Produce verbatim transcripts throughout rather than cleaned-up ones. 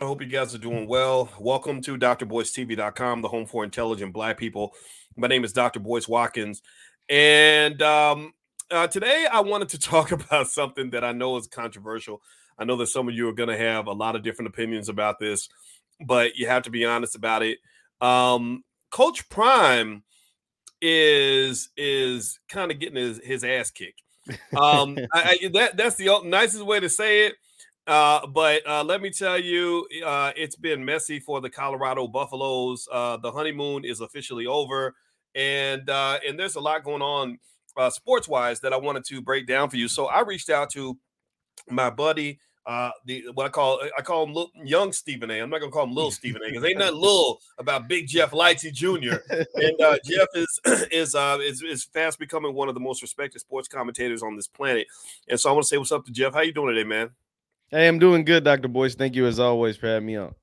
I hope you guys are doing well. Welcome to Dr Boyce T V dot com, the home for intelligent black people. My name is Doctor Boyce Watkins. And um, uh, today I wanted to talk about something that I know is controversial. I know that some of you are going to have a lot of different opinions about this, but you have to be honest about it. Um, Coach Prime is is kind of getting his, his ass kicked. Um, I, I, that That's the nicest way to say it. Uh, but uh, let me tell you, uh, it's been messy for the Colorado Buffaloes. Uh, the honeymoon is officially over, and uh, and there's a lot going on uh, sports-wise that I wanted to break down for you. So I reached out to my buddy, uh, the what I call I call him little, young Stephen A. I'm not gonna call him little Stephen A. Because ain't nothing little about Big Jeff Lightsy Junior And uh, Jeff is is, uh, is is fast becoming one of the most respected sports commentators on this planet. And so I want to say what's up to Jeff. How you doing today, man? Hey, I'm doing good, Doctor Boyce. Thank you, as always, for having me on.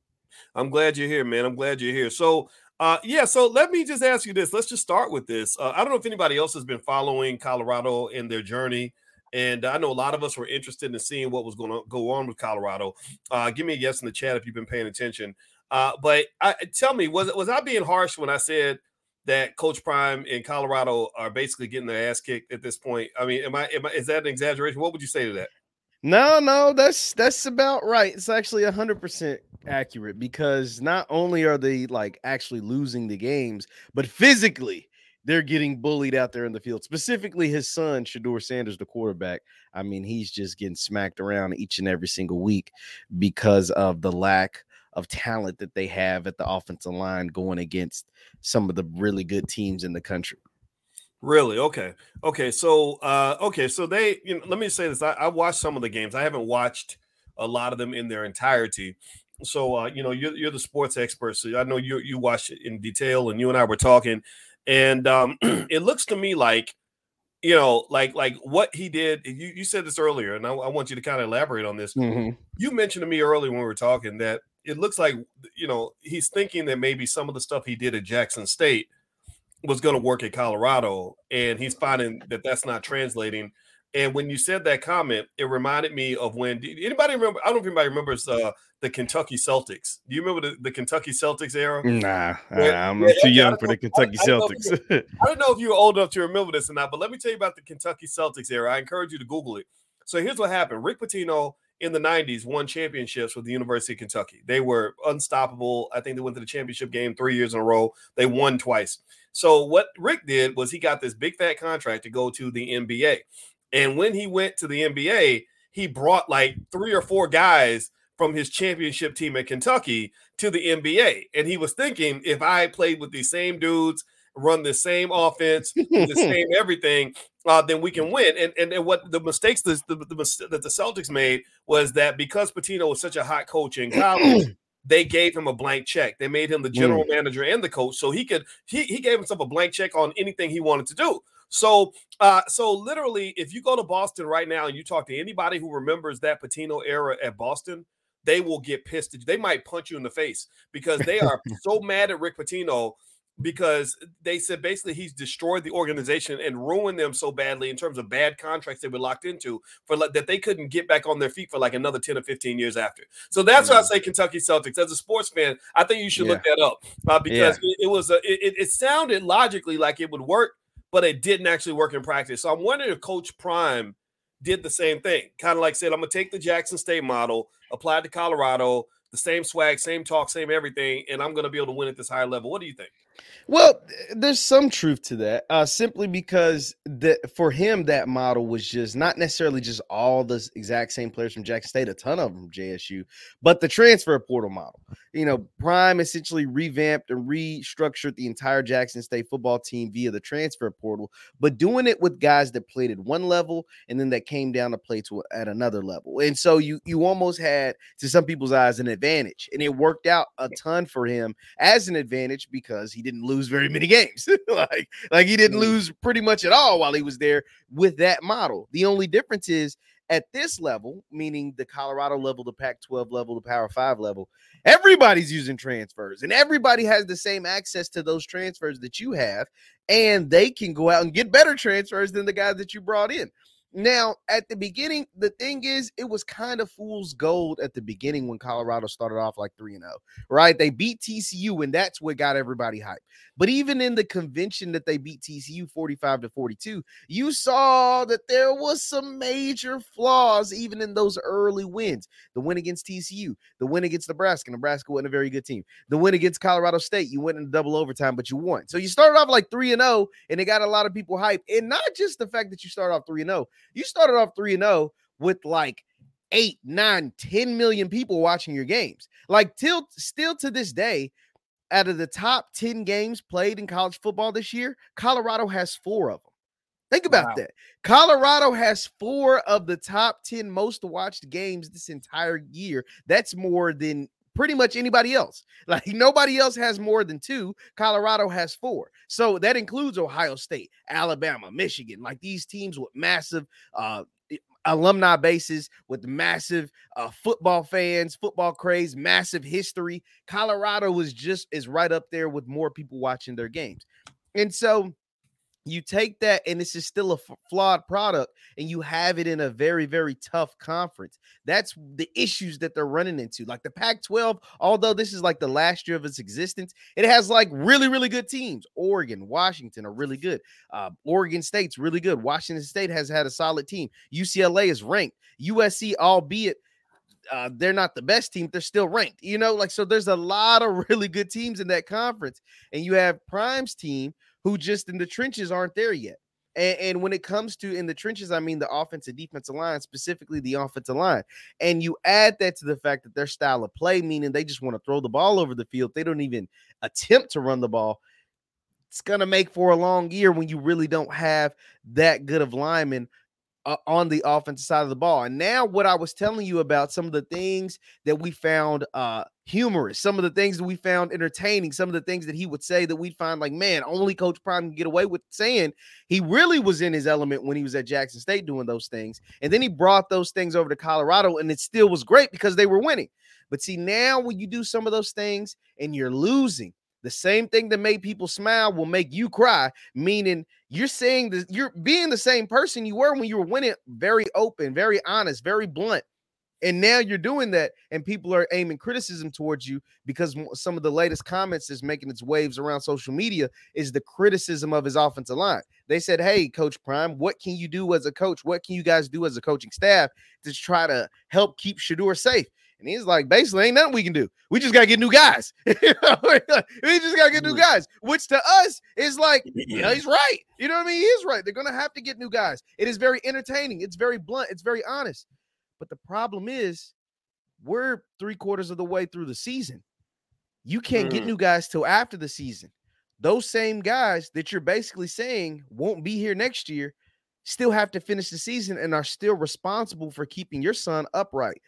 I'm glad you're here, man. I'm glad you're here. So, uh, yeah, so let me just ask you this. Let's just start with this. Uh, I don't know if anybody else has been following Colorado in their journey, and I know a lot of us were interested in seeing what was going to go on with Colorado. Uh, give me a yes in the chat if you've been paying attention. Uh, but I, tell me, was, was I being harsh when I said that Coach Prime and Colorado are basically getting their ass kicked at this point? I mean, am I, am I is that an exaggeration? What would you say to that? No, no, that's that's about right. It's actually one hundred percent accurate because not only are they like actually losing the games, but physically they're getting bullied out there in the field. Specifically, his son, Shedeur Sanders, the quarterback. I mean, he's just getting smacked around each and every single week because of the lack of talent that they have at the offensive line going against some of the really good teams in the country. Really? Okay. Okay. So, uh, okay. So they, you know, let me say this. I, I watched some of the games. I haven't watched a lot of them in their entirety. So, uh, you know, you're, you're the sports expert. So I know you, you watched it in detail and you and I were talking and, um, it looks to me like, you know, like, like what he did, you, you said this earlier and I, I want you to kind of elaborate on this. Mm-hmm. You mentioned to me earlier when we were talking that it looks like, you know, he's thinking that maybe some of the stuff he did at Jackson State was going to work at Colorado, and he's finding that that's not translating. And when you said that comment, it reminded me of when anybody remember? I don't know if anybody remembers uh, the Kentucky Celtics. Do you remember the, the Kentucky Celtics era? Nah, where, I'm yeah, too young for know, the Kentucky I, Celtics. I don't, you, I don't know if you were old enough to remember this or not, but let me tell you about the Kentucky Celtics era. I encourage you to Google it. So here's what happened: Rick Pitino in the nineties won championships with the University of Kentucky. They were unstoppable. I think they went to the championship game three years in a row. They won twice. So what Rick did was he got this big fat contract to go to the N B A. And when he went to the N B A, he brought like three or four guys from his championship team at Kentucky to the N B A. And he was thinking, if I played with these same dudes, run the same offense, the same everything, uh, then we can win. And and, and what the mistakes that the, the, that the Celtics made was that because Pitino was such a hot coach in college, they gave him a blank check. They made him the general mm. manager and the coach, so he could he he gave himself a blank check on anything he wanted to do. So uh, so literally, if you go to Boston right now and you talk to anybody who remembers that Pitino era at Boston, they will get pissed at you. They might punch you in the face because they are so mad at Rick Pitino because they said basically he's destroyed the organization and ruined them so badly in terms of bad contracts they were locked into for like, that they couldn't get back on their feet for like another ten or fifteen years after. So that's mm. why I say Kentucky Celtics. As a sports fan, I think you should yeah. look that up uh, because yeah. it, it was a, it, it sounded logically like it would work, but it didn't actually work in practice. So I'm wondering if Coach Prime did the same thing, kind of like said, I'm going to take the Jackson State model, apply it to Colorado, the same swag, same talk, same everything, and I'm going to be able to win at this higher level. What do you think? Well, there's some truth to that, uh, simply because the, for him, that model was just not necessarily just all the exact same players from Jackson State, a ton of them from J S U, but the transfer portal model. You know, Prime essentially revamped and restructured the entire Jackson State football team via the transfer portal, but doing it with guys that played at one level and then that came down to play to at another level. And so you you almost had, to some people's eyes, an advantage, and it worked out a ton for him as an advantage because he didn't lose very many games. like, like he didn't lose pretty much at all while he was there with that model. The only difference is at this level, meaning the Colorado level, the Pac twelve level, the Power Five level, everybody's using transfers and everybody has the same access to those transfers that you have, and they can go out and get better transfers than the guys that you brought in. Now, at the beginning, the thing is, it was kind of fool's gold at the beginning when Colorado started off like three and oh, right? They beat T C U, and that's what got everybody hyped. But even in the convention that they beat T C U forty-five to forty-two, you saw that there was some major flaws even in those early wins. The win against T C U, the win against Nebraska. Nebraska wasn't a very good team. The win against Colorado State, you went in double overtime, but you won. So you started off like three and oh, and it got a lot of people hyped. And not just the fact that you started off three and oh. You started off three and oh with like eight, nine, ten million people watching your games. Like till still to this day, out of the top ten games played in college football this year, Colorado has four of them. Think about wow. that. Colorado has four of the top ten most watched games this entire year. That's more than pretty much anybody else. Like nobody else has more than two. Colorado has four. So that includes Ohio State, Alabama, Michigan, like these teams with massive uh, alumni bases, with massive uh, football fans, football craze, massive history. Colorado is just is right up there with more people watching their games. And so you take that, and this is still a flawed product, and you have it in a very, very tough conference. That's the issues that they're running into. Like the Pac twelve, although this is like the last year of its existence, it has like really, really good teams. Oregon, Washington are really good. Uh, Oregon State's really good. Washington State has had a solid team. U C L A is ranked. U S C, albeit uh, they're not the best team, they're still ranked. You know, like so there's a lot of really good teams in that conference, and you have Prime's team, who just in the trenches aren't there yet. And, and when it comes to in the trenches, I mean the offensive defensive line, specifically the offensive line. And you add that to the fact that their style of play, meaning they just want to throw the ball over the field. They don't even attempt to run the ball. It's going to make for a long year when you really don't have that good of linemen uh, on the offensive side of the ball. And now what I was telling you about some of the things that we found uh humorous, some of the things that we found entertaining, some of the things that he would say that we'd find like, man, only Coach Prime can get away with saying. He really was in his element when he was at Jackson State doing those things. And then he brought those things over to Colorado, and it still was great because they were winning. But see, now when you do some of those things and you're losing, the same thing that made people smile will make you cry, meaning you're saying that you're being the same person you were when you were winning, very open, very honest, very blunt. And now you're doing that, and people are aiming criticism towards you because some of the latest comments that's making its waves around social media is the criticism of his offensive line. They said, hey, Coach Prime, what can you do as a coach? What can you guys do as a coaching staff to try to help keep Shedeur safe? And he's like, basically, ain't nothing we can do. We just got to get new guys. We just got to get new guys, which to us is like, you know, he's right. You know what I mean? He is right. They're going to have to get new guys. It is very entertaining. It's very blunt. It's very honest. But the problem is we're three quarters of the way through the season. You can't mm. get new guys till after the season. Those same guys that you're basically saying won't be here next year still have to finish the season and are still responsible for keeping your son upright,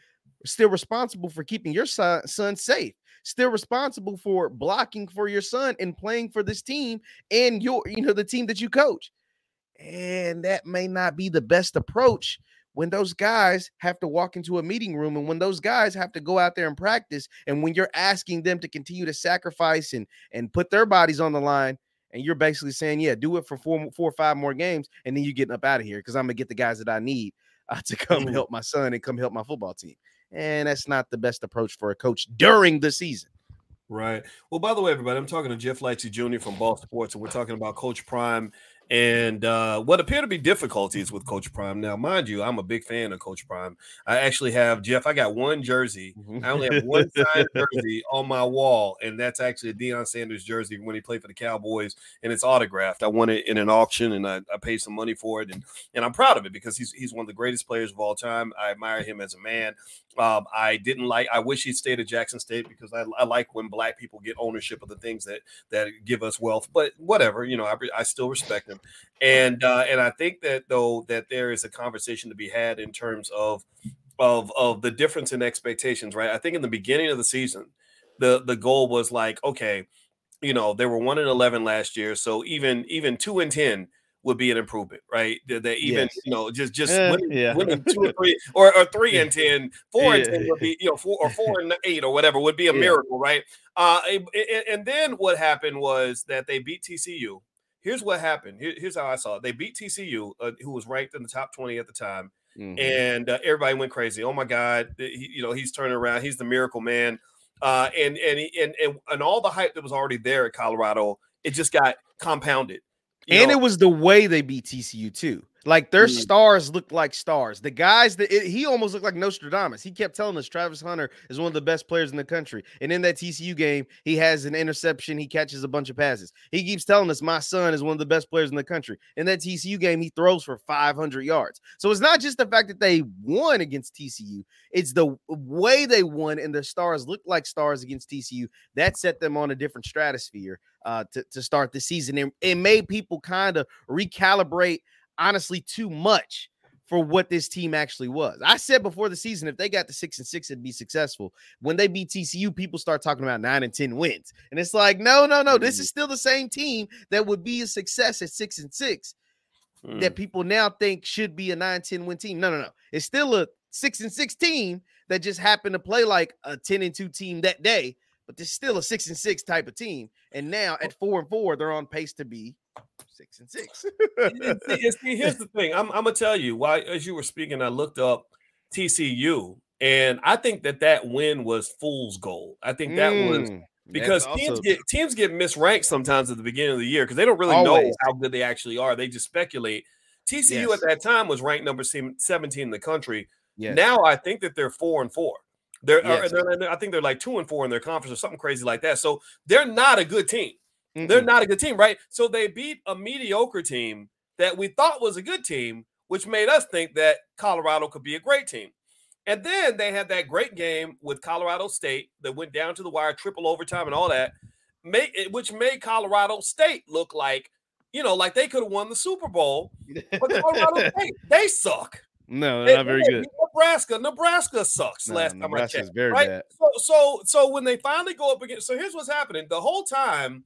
still responsible for keeping your son, son safe, still responsible for blocking for your son and playing for this team and your, you know, the team that you coach. And that may not be the best approach when those guys have to walk into a meeting room and when those guys have to go out there and practice and when you're asking them to continue to sacrifice and, and put their bodies on the line and you're basically saying, yeah, do it for four, four or five more games and then you're getting up out of here because I'm going to get the guys that I need uh, to come mm-hmm. help my son and come help my football team. And that's not the best approach for a coach during the season. Right. Well, by the way, everybody, I'm talking to Jeff Lightsy Junior from Ball Sports, and we're talking about Coach Prime and uh, what appear to be difficulties with Coach Prime. Now, mind you, I'm a big fan of Coach Prime. I actually have, Jeff, I got one jersey. I only have one signed jersey on my wall, and that's actually a Deion Sanders jersey when he played for the Cowboys, and it's autographed. I won it in an auction, and I, I paid some money for it, and, and I'm proud of it because he's he's one of the greatest players of all time. I admire him as a man. Um, I didn't like – I wish he'd stayed at Jackson State because I, I like when black people get ownership of the things that, that give us wealth. But whatever, you know, I, I still respect him. And uh, and I think that, though, that there is a conversation to be had in terms of, of, of the difference in expectations, right? I think in the beginning of the season, the, the goal was like, okay, you know, they were one and eleven last year, so even even two and ten – would be an improvement, right? That even, yes. you know, just just uh, winning, yeah. winning two or three or, or three and ten, four yeah. and ten would be, you know, four or four and eight or whatever would be a yeah. miracle, right? Uh, and, and then what happened was that they beat T C U. here's what happened. Here, here's how I saw it. They beat T C U, uh, who was ranked in the top twenty at the time, mm-hmm. and uh, everybody went crazy. Oh my God, he, you know, he's turning around. He's the miracle man. Uh, and and he, and and and all the hype that was already there at Colorado, it just got compounded. And know? It was the way they beat T C U too. Like their mm-hmm. stars looked like stars. The guys that it, he almost looked like Nostradamus. He kept telling us Travis Hunter is one of the best players in the country. And in that T C U game, he has an interception. He catches a bunch of passes. He keeps telling us my son is one of the best players in the country. In that T C U game, he throws for five hundred yards. So it's not just the fact that they won against T C U. It's the way they won and their stars looked like stars against T C U. That set them on a different stratosphere uh, to, to start the season. And it made people kind of recalibrate honestly too much for what this team actually was. I said before the season, if they got to six and six, it'd be successful. When they beat T C U, people start talking about nine and ten wins. And it's like, no, no, no, this is still the same team that would be a success at six and six mm. that people now think should be a nine, ten win team. No, no, no. It's still a six and six team that just happened to play like a ten and two team that day, but there's still a six and six type of team. And now at four and four, they're on pace to be Six and six. see, see, here's the thing. I'm, I'm gonna tell you why. As you were speaking, I looked up T C U, and I think that that win was fool's gold. I think that mm, was because teams awesome. get teams get misranked sometimes at the beginning of the year because they don't really Always. know how good they actually are. They just speculate. T C U yes. at that time was ranked number seventeen in the country. Yes. Now I think that they're four and four. They're, yes. or, they're I think they're like two and four in their conference or something crazy like that. So they're not a good team. Mm-hmm. They're not a good team, right? So they beat a mediocre team that we thought was a good team, which made us think that Colorado could be a great team. And then they had that great game with Colorado State that went down to the wire, triple overtime and all that, make, which made Colorado State look like, you know, like they could have won the Super Bowl. But Colorado State, they suck. No, they're not very good. Nebraska, Nebraska sucks. No, last time I checked, very right? bad. So, so, so when they finally go up against, so here's what's happening the whole time.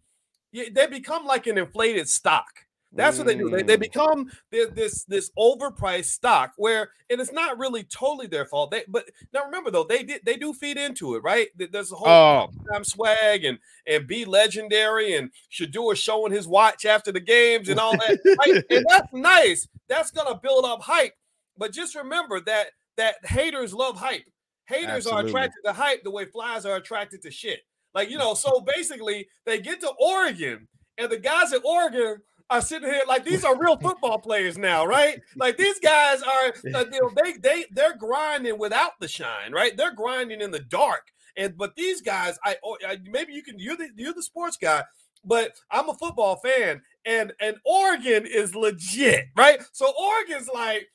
They become like an inflated stock. That's what they do. They, they become this this overpriced stock where, and it's not really totally their fault. They, but now remember though, they did they do feed into it, right? There's a whole oh. time swag and and be legendary and Shedeur showing his watch after the games and all that. Right? And that's nice. That's gonna build up hype. But just remember that that haters love hype. Haters Absolutely. are attracted to hype the way flies are attracted to shit. Like, you know, so basically they get to Oregon and the guys at Oregon are sitting here like these are real football players now, right? Like these guys are, they, they, they, they're grinding without the shine, right? They're grinding in the dark. And, but these guys, I, I maybe you can, you're the, you're the sports guy, but I'm a football fan and, and Oregon is legit, right? So Oregon's like,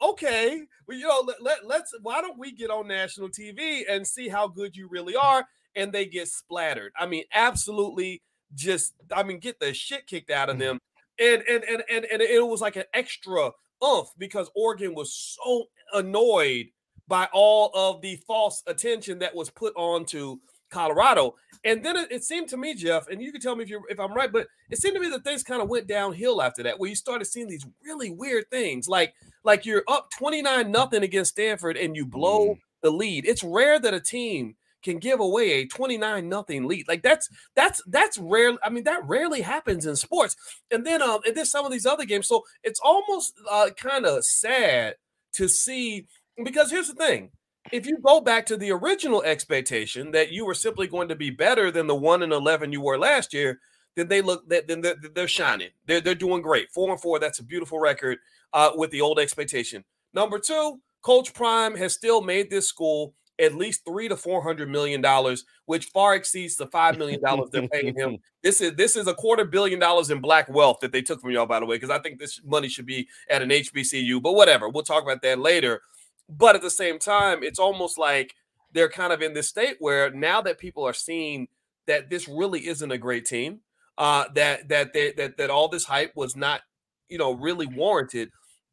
okay, well, you know, let, let, let's, why don't we get on national T V and see how good you really are? And they get splattered. I mean, absolutely just, I mean, get the shit kicked out of them. And and and and, and it was like an extra oomph because Oregon was so annoyed by all of the false attention that was put on to Colorado. And then it, it seemed to me, Jeff, and you can tell me if you're if I'm right, but it seemed to me that things kind of went downhill after that, where you started seeing these really weird things, like like you're up twenty-nine nothing against Stanford and you blow mm. the lead. It's rare that a team can give away a twenty-nine nothing lead. Like that's that's that's rare. I mean, that rarely happens in sports. And then um, and then some of these other games. So it's almost uh, kind of sad to see, because here's the thing: if you go back to the original expectation that you were simply going to be better than the one and eleven you were last year, then they look that then they're, they're shining. They're they're doing great. Four and four. That's a beautiful record uh, with the old expectation. Number two, Coach Prime has still made this school at least three to four hundred million dollars, which far exceeds the five million dollars they're paying him. This is this is a quarter billion dollars in black wealth that they took from y'all, by the way, because I think this money should be at an H B C U. But whatever, we'll talk about that later. But at the same time, it's almost like they're kind of in this state where now that people are seeing that this really isn't a great team, uh, that that they, that that all this hype was not, you know, really warranted.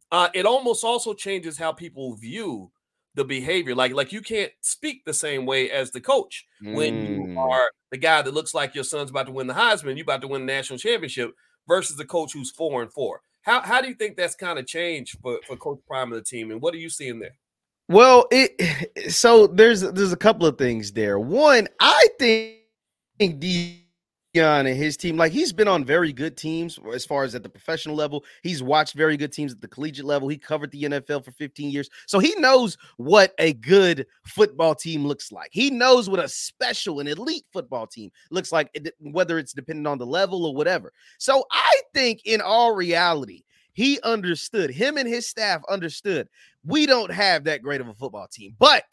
Uh, it almost also changes how people view the behavior. Like, like you can't speak the same way as the coach when mm. you are the guy that looks like your son's about to win the Heisman, you're about to win the national championship versus the coach who's four and four. How how do you think that's kind of changed for, for Coach Prime and the team? And what are you seeing there? Well, it so there's there's a couple of things there. One, I think the Deion and his team, like he's been on very good teams as far as at the professional level. He's watched very good teams at the collegiate level. He covered the N F L for fifteen years. So he knows what a good football team looks like. He knows what a special and elite football team looks like, whether it's depending on the level or whatever. So I think in all reality, he understood, him and his staff understood, we don't have that great of a football team, but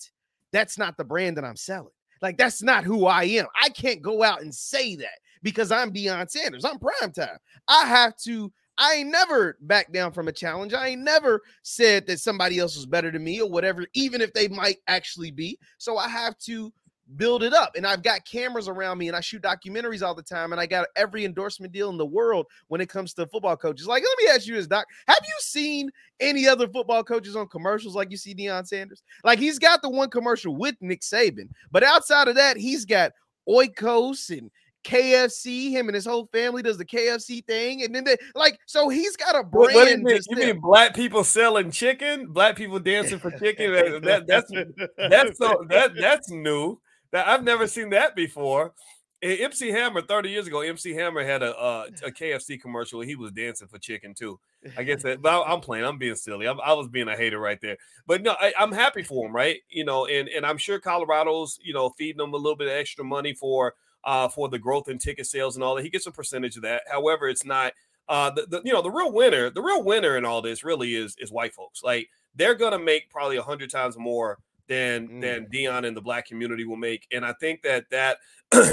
that's not the brand that I'm selling. Like, that's not who I am. I can't go out and say that because I'm Deion Sanders. I'm primetime. I have to, I ain't never backed down from a challenge. I ain't never said that somebody else was better than me or whatever, even if they might actually be. So I have to build it up. And I've got cameras around me and I shoot documentaries all the time. And I got every endorsement deal in the world when it comes to football coaches. Like, let me ask you this, Doc. Have you seen any other football coaches on commercials like you see Deion Sanders? Like, he's got the one commercial with Nick Saban, but outside of that, he's got Oikos and K F C. Him and his whole family does the K F C thing. And then they like, so he's got a brand. What do you mean? You mean black people selling chicken? Black people dancing for chicken? that, that's that's so that that's new. Now, I've never seen that before. M C Hammer, thirty years ago, M C Hammer had a uh, a K F C commercial. He was dancing for chicken, too. I guess that, but I'm playing. I'm being silly. I'm, I was being a hater right there. But, no, I, I'm happy for him, right? You know, and, and I'm sure Colorado's, you know, feeding them a little bit of extra money for uh, for the growth in ticket sales and all that. He gets a percentage of that. However, it's not uh, – the, the you know, the real winner, the real winner in all this really is is white folks. Like, they're going to make probably one hundred times more than mm. than Deion and the black community will make. And I think that that,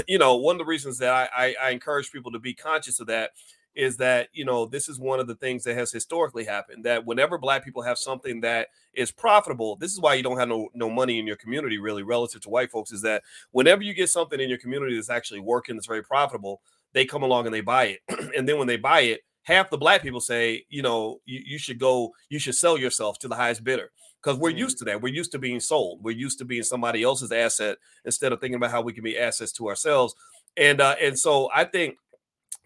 you know, one of the reasons that I, I, I encourage people to be conscious of that is that, you know, this is one of the things that has historically happened, that whenever black people have something that is profitable, this is why you don't have no, no money in your community really relative to white folks, is that whenever you get something in your community that's actually working, that's very profitable, they come along and they buy it. And then when they buy it, half the black people say, you know, you, you should go, you should sell yourself to the highest bidder. Because we're used to that. We're used to being sold. We're used to being somebody else's asset instead of thinking about how we can be assets to ourselves. And uh, and so I think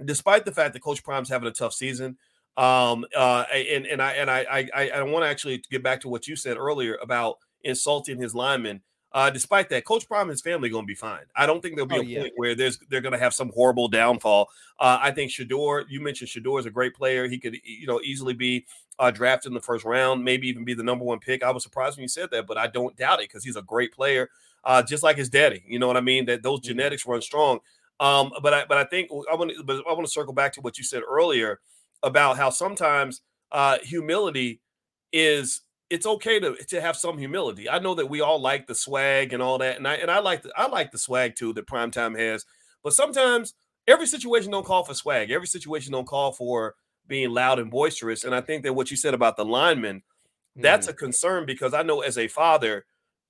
despite the fact that Coach Prime's having a tough season, um, uh, and, and I and I I, I want to actually get back to what you said earlier about insulting his linemen. Uh, despite that, Coach Prime and his family are going to be fine. I don't think there'll be oh, a yeah. point where there's they're going to have some horrible downfall. Uh, I think Shedeur, you mentioned Shedeur is a great player. He could, you know, easily be uh, drafted in the first round, maybe even be the number one pick. I was surprised when you said that, but I don't doubt it because he's a great player, uh, just like his daddy. You know what I mean? That those genetics run strong. Um, but I but I think I want to but I want to circle back to what you said earlier about how sometimes uh, humility is. It's okay to, to have some humility. I know that we all like the swag and all that. And I and I like the I like the swag too that Primetime has. But sometimes every situation don't call for swag. Every situation don't call for being loud and boisterous. And I think that what you said about the linemen, that's mm. a concern because I know as a father,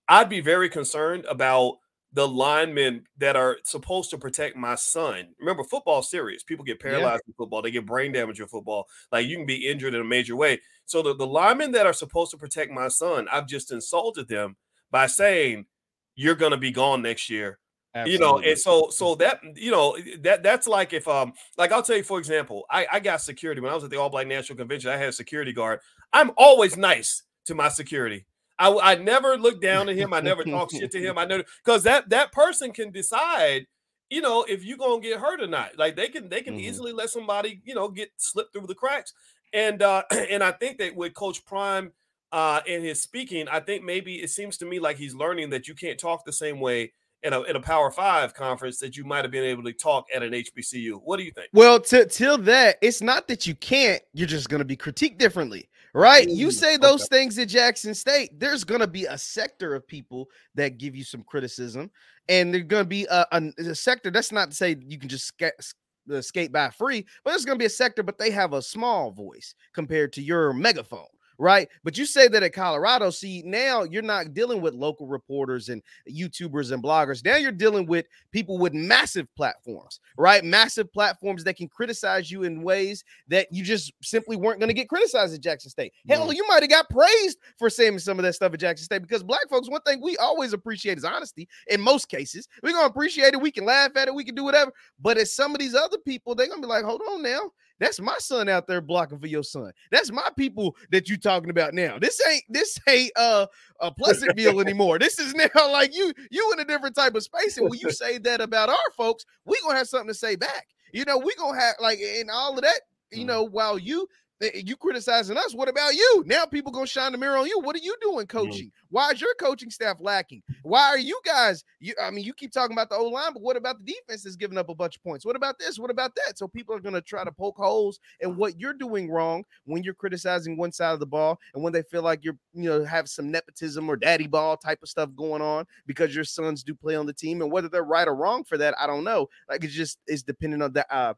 I'd be very concerned about the linemen that are supposed to protect my son. Remember, football's serious. People get paralyzed yeah. in football. They get brain damage in football. Like, you can be injured in a major way. So the, the linemen that are supposed to protect my son, I've just insulted them by saying, you're going to be gone next year. Absolutely. You know, and so so that, you know, that that's like if, um, like I'll tell you, for example, I, I got security. When I was at the All Black National Convention, I had a security guard. I'm always nice to my security. I, I never look down at him. I never talk shit to him. I never, because that that person can decide, you know, if you're gonna get hurt or not. Like they can they can mm-hmm. easily let somebody, you know, get slipped through the cracks. And uh, and I think that with Coach Prime uh, and his speaking, I think maybe it seems to me like he's learning that you can't talk the same way in a in a Power Five conference that you might have been able to talk at an H B C U. What do you think? Well, t- till that, it's not that you can't. You're just gonna be critiqued differently. Right. You say those okay. things at Jackson State, there's going to be a sector of people that give you some criticism, and they're going to be a, a, a sector. That's not to say you can just sca- uh, skate by free, but it's going to be a sector, but they have a small voice compared to your megaphone. Right. But you say that at Colorado, see, now you're not dealing with local reporters and YouTubers and bloggers. Now you're dealing with people with massive platforms, right? Massive platforms that can criticize you in ways that you just simply weren't going to get criticized at Jackson State. Hell, yeah. You might have got praised for saying some of that stuff at Jackson State because black folks, one thing we always appreciate is honesty. In most cases, we're going to appreciate it. We can laugh at it. We can do whatever. But as some of these other people, they're going to be like, hold on now. That's my son out there blocking for your son. That's my people that you talking about now. This ain't this ain't uh, a Pleasantville anymore. This is now like you you in a different type of space. And when you say that about our folks, we gonna have something to say back. You know, we gonna have like and all of that. You know, while you. You criticizing us. What about you? Now people going to shine the mirror on you. What are you doing coaching? Mm-hmm. Why is your coaching staff lacking? Why are you guys? You, I mean, you keep talking about the O-line, but what about the defense that's giving up a bunch of points? What about this? What about that? So people are going to try to poke holes in what you're doing wrong when you're criticizing one side of the ball and when they feel like you're, you know, have some nepotism or daddy ball type of stuff going on because your sons do play on the team. And whether they're right or wrong for that, I don't know. Like it's just, it's dependent on the, uh,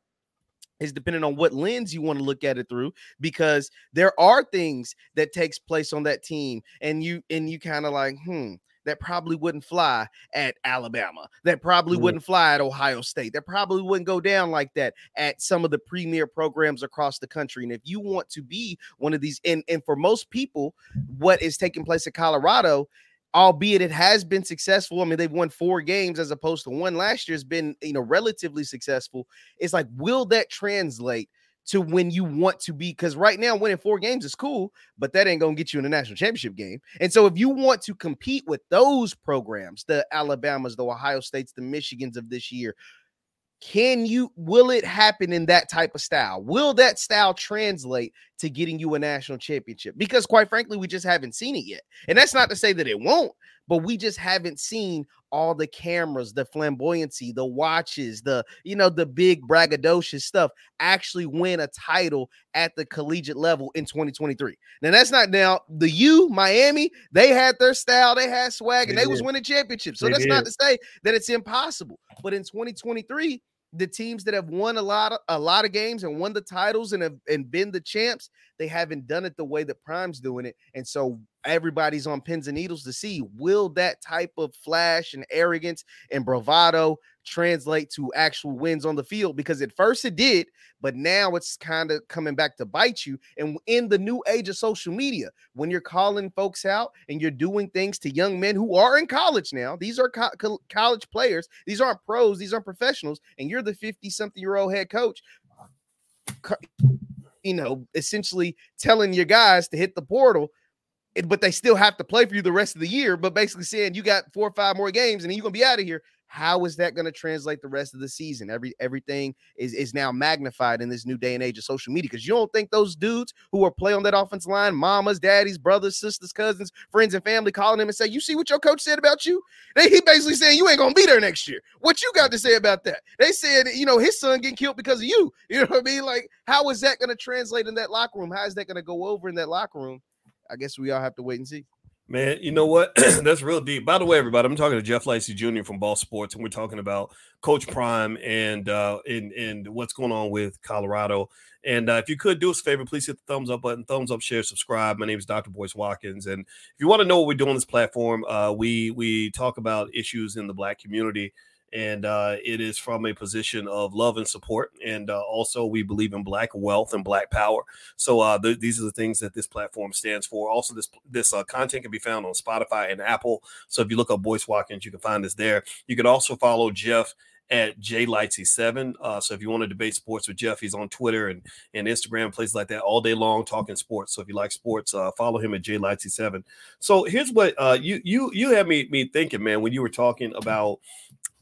is depending on what lens you want to look at it through, because there are things that takes place on that team and you, and you kind of like, hmm, that probably wouldn't fly at Alabama. That probably mm-hmm. wouldn't fly at Ohio State. That probably wouldn't go down like that at some of the premier programs across the country. And if you want to be one of these, and, and for most people, what is taking place at Colorado, albeit it has been successful. I mean, they've won four games as opposed to one last year. It's been, you know, relatively successful. It's like, will that translate to when you want to be? Because right now winning four games is cool, but that ain't going to get you in a national championship game. And so if you want to compete with those programs, the Alabamas, the Ohio States, the Michigans of this year, can you, will it happen in that type of style? Will that style translate to getting you a national championship? Because quite frankly, we just haven't seen it yet. And that's not to say that it won't, but we just haven't seen all the cameras, the flamboyancy, the watches, the, you know, the big braggadocious stuff actually win a title at the collegiate level in twenty twenty-three. Now that's not now the U Miami, they had their style, they had swag and they, they was winning championships. So they that's did. Not to say that it's impossible, but in twenty twenty-three, the teams that have won a lot of a lot of games and won the titles and have and been the champs, they haven't done it the way that Prime's doing it. And so everybody's on pins and needles to see, will that type of flash and arrogance and bravado translate to actual wins on the field? Because at first it did, but now it's kind of coming back to bite you. And in the new age of social media, when you're calling folks out and you're doing things to young men who are in college now, these are co- co- college players. These aren't pros. These aren't professionals. And you're the fifty-something-year-old head coach. Co- you know, essentially telling your guys to hit the portal, but they still have to play for you the rest of the year, but basically saying you got four or five more games and then you're going to be out of here. How is that going to translate the rest of the season? Every Everything is, is now magnified in this new day and age of social media, because you don't think those dudes who are playing on that offensive line, mamas, daddies, brothers, sisters, cousins, friends, and family calling him and say, you see what your coach said about you? They, he basically saying you ain't going to be there next year. What you got to say about that? They said, you know, his son getting killed because of you. You know what I mean? Like, how is that going to translate in that locker room? How is that going to go over in that locker room? I guess we all have to wait and see. Man, you know what? That's real deep. By the way, everybody, I'm talking to Jeff Lightsy Junior from Ball Sports, and we're talking about Coach Prime and uh, and, and what's going on with Colorado. And uh, if you could do us a favor, please hit the thumbs up button, thumbs up, share, subscribe. My name is Doctor Boyce Watkins. And if you want to know what we do on this platform, uh, we, we talk about issues in the Black community. And uh, it is from a position of love and support. And uh, also we believe in Black wealth and Black power. So uh, th- these are the things that this platform stands for. Also, this this uh, content can be found on Spotify and Apple. So if you look up Boyce Watkins, you can find us there. You can also follow Jeff at J Lightsey seven. Uh, so if you want to debate sports with Jeff, he's on Twitter and, and Instagram, places like that all day long, talking sports. So if you like sports, uh, follow him at J Lightsey seven. So here's what uh, you you you had me me thinking, man, when you were talking about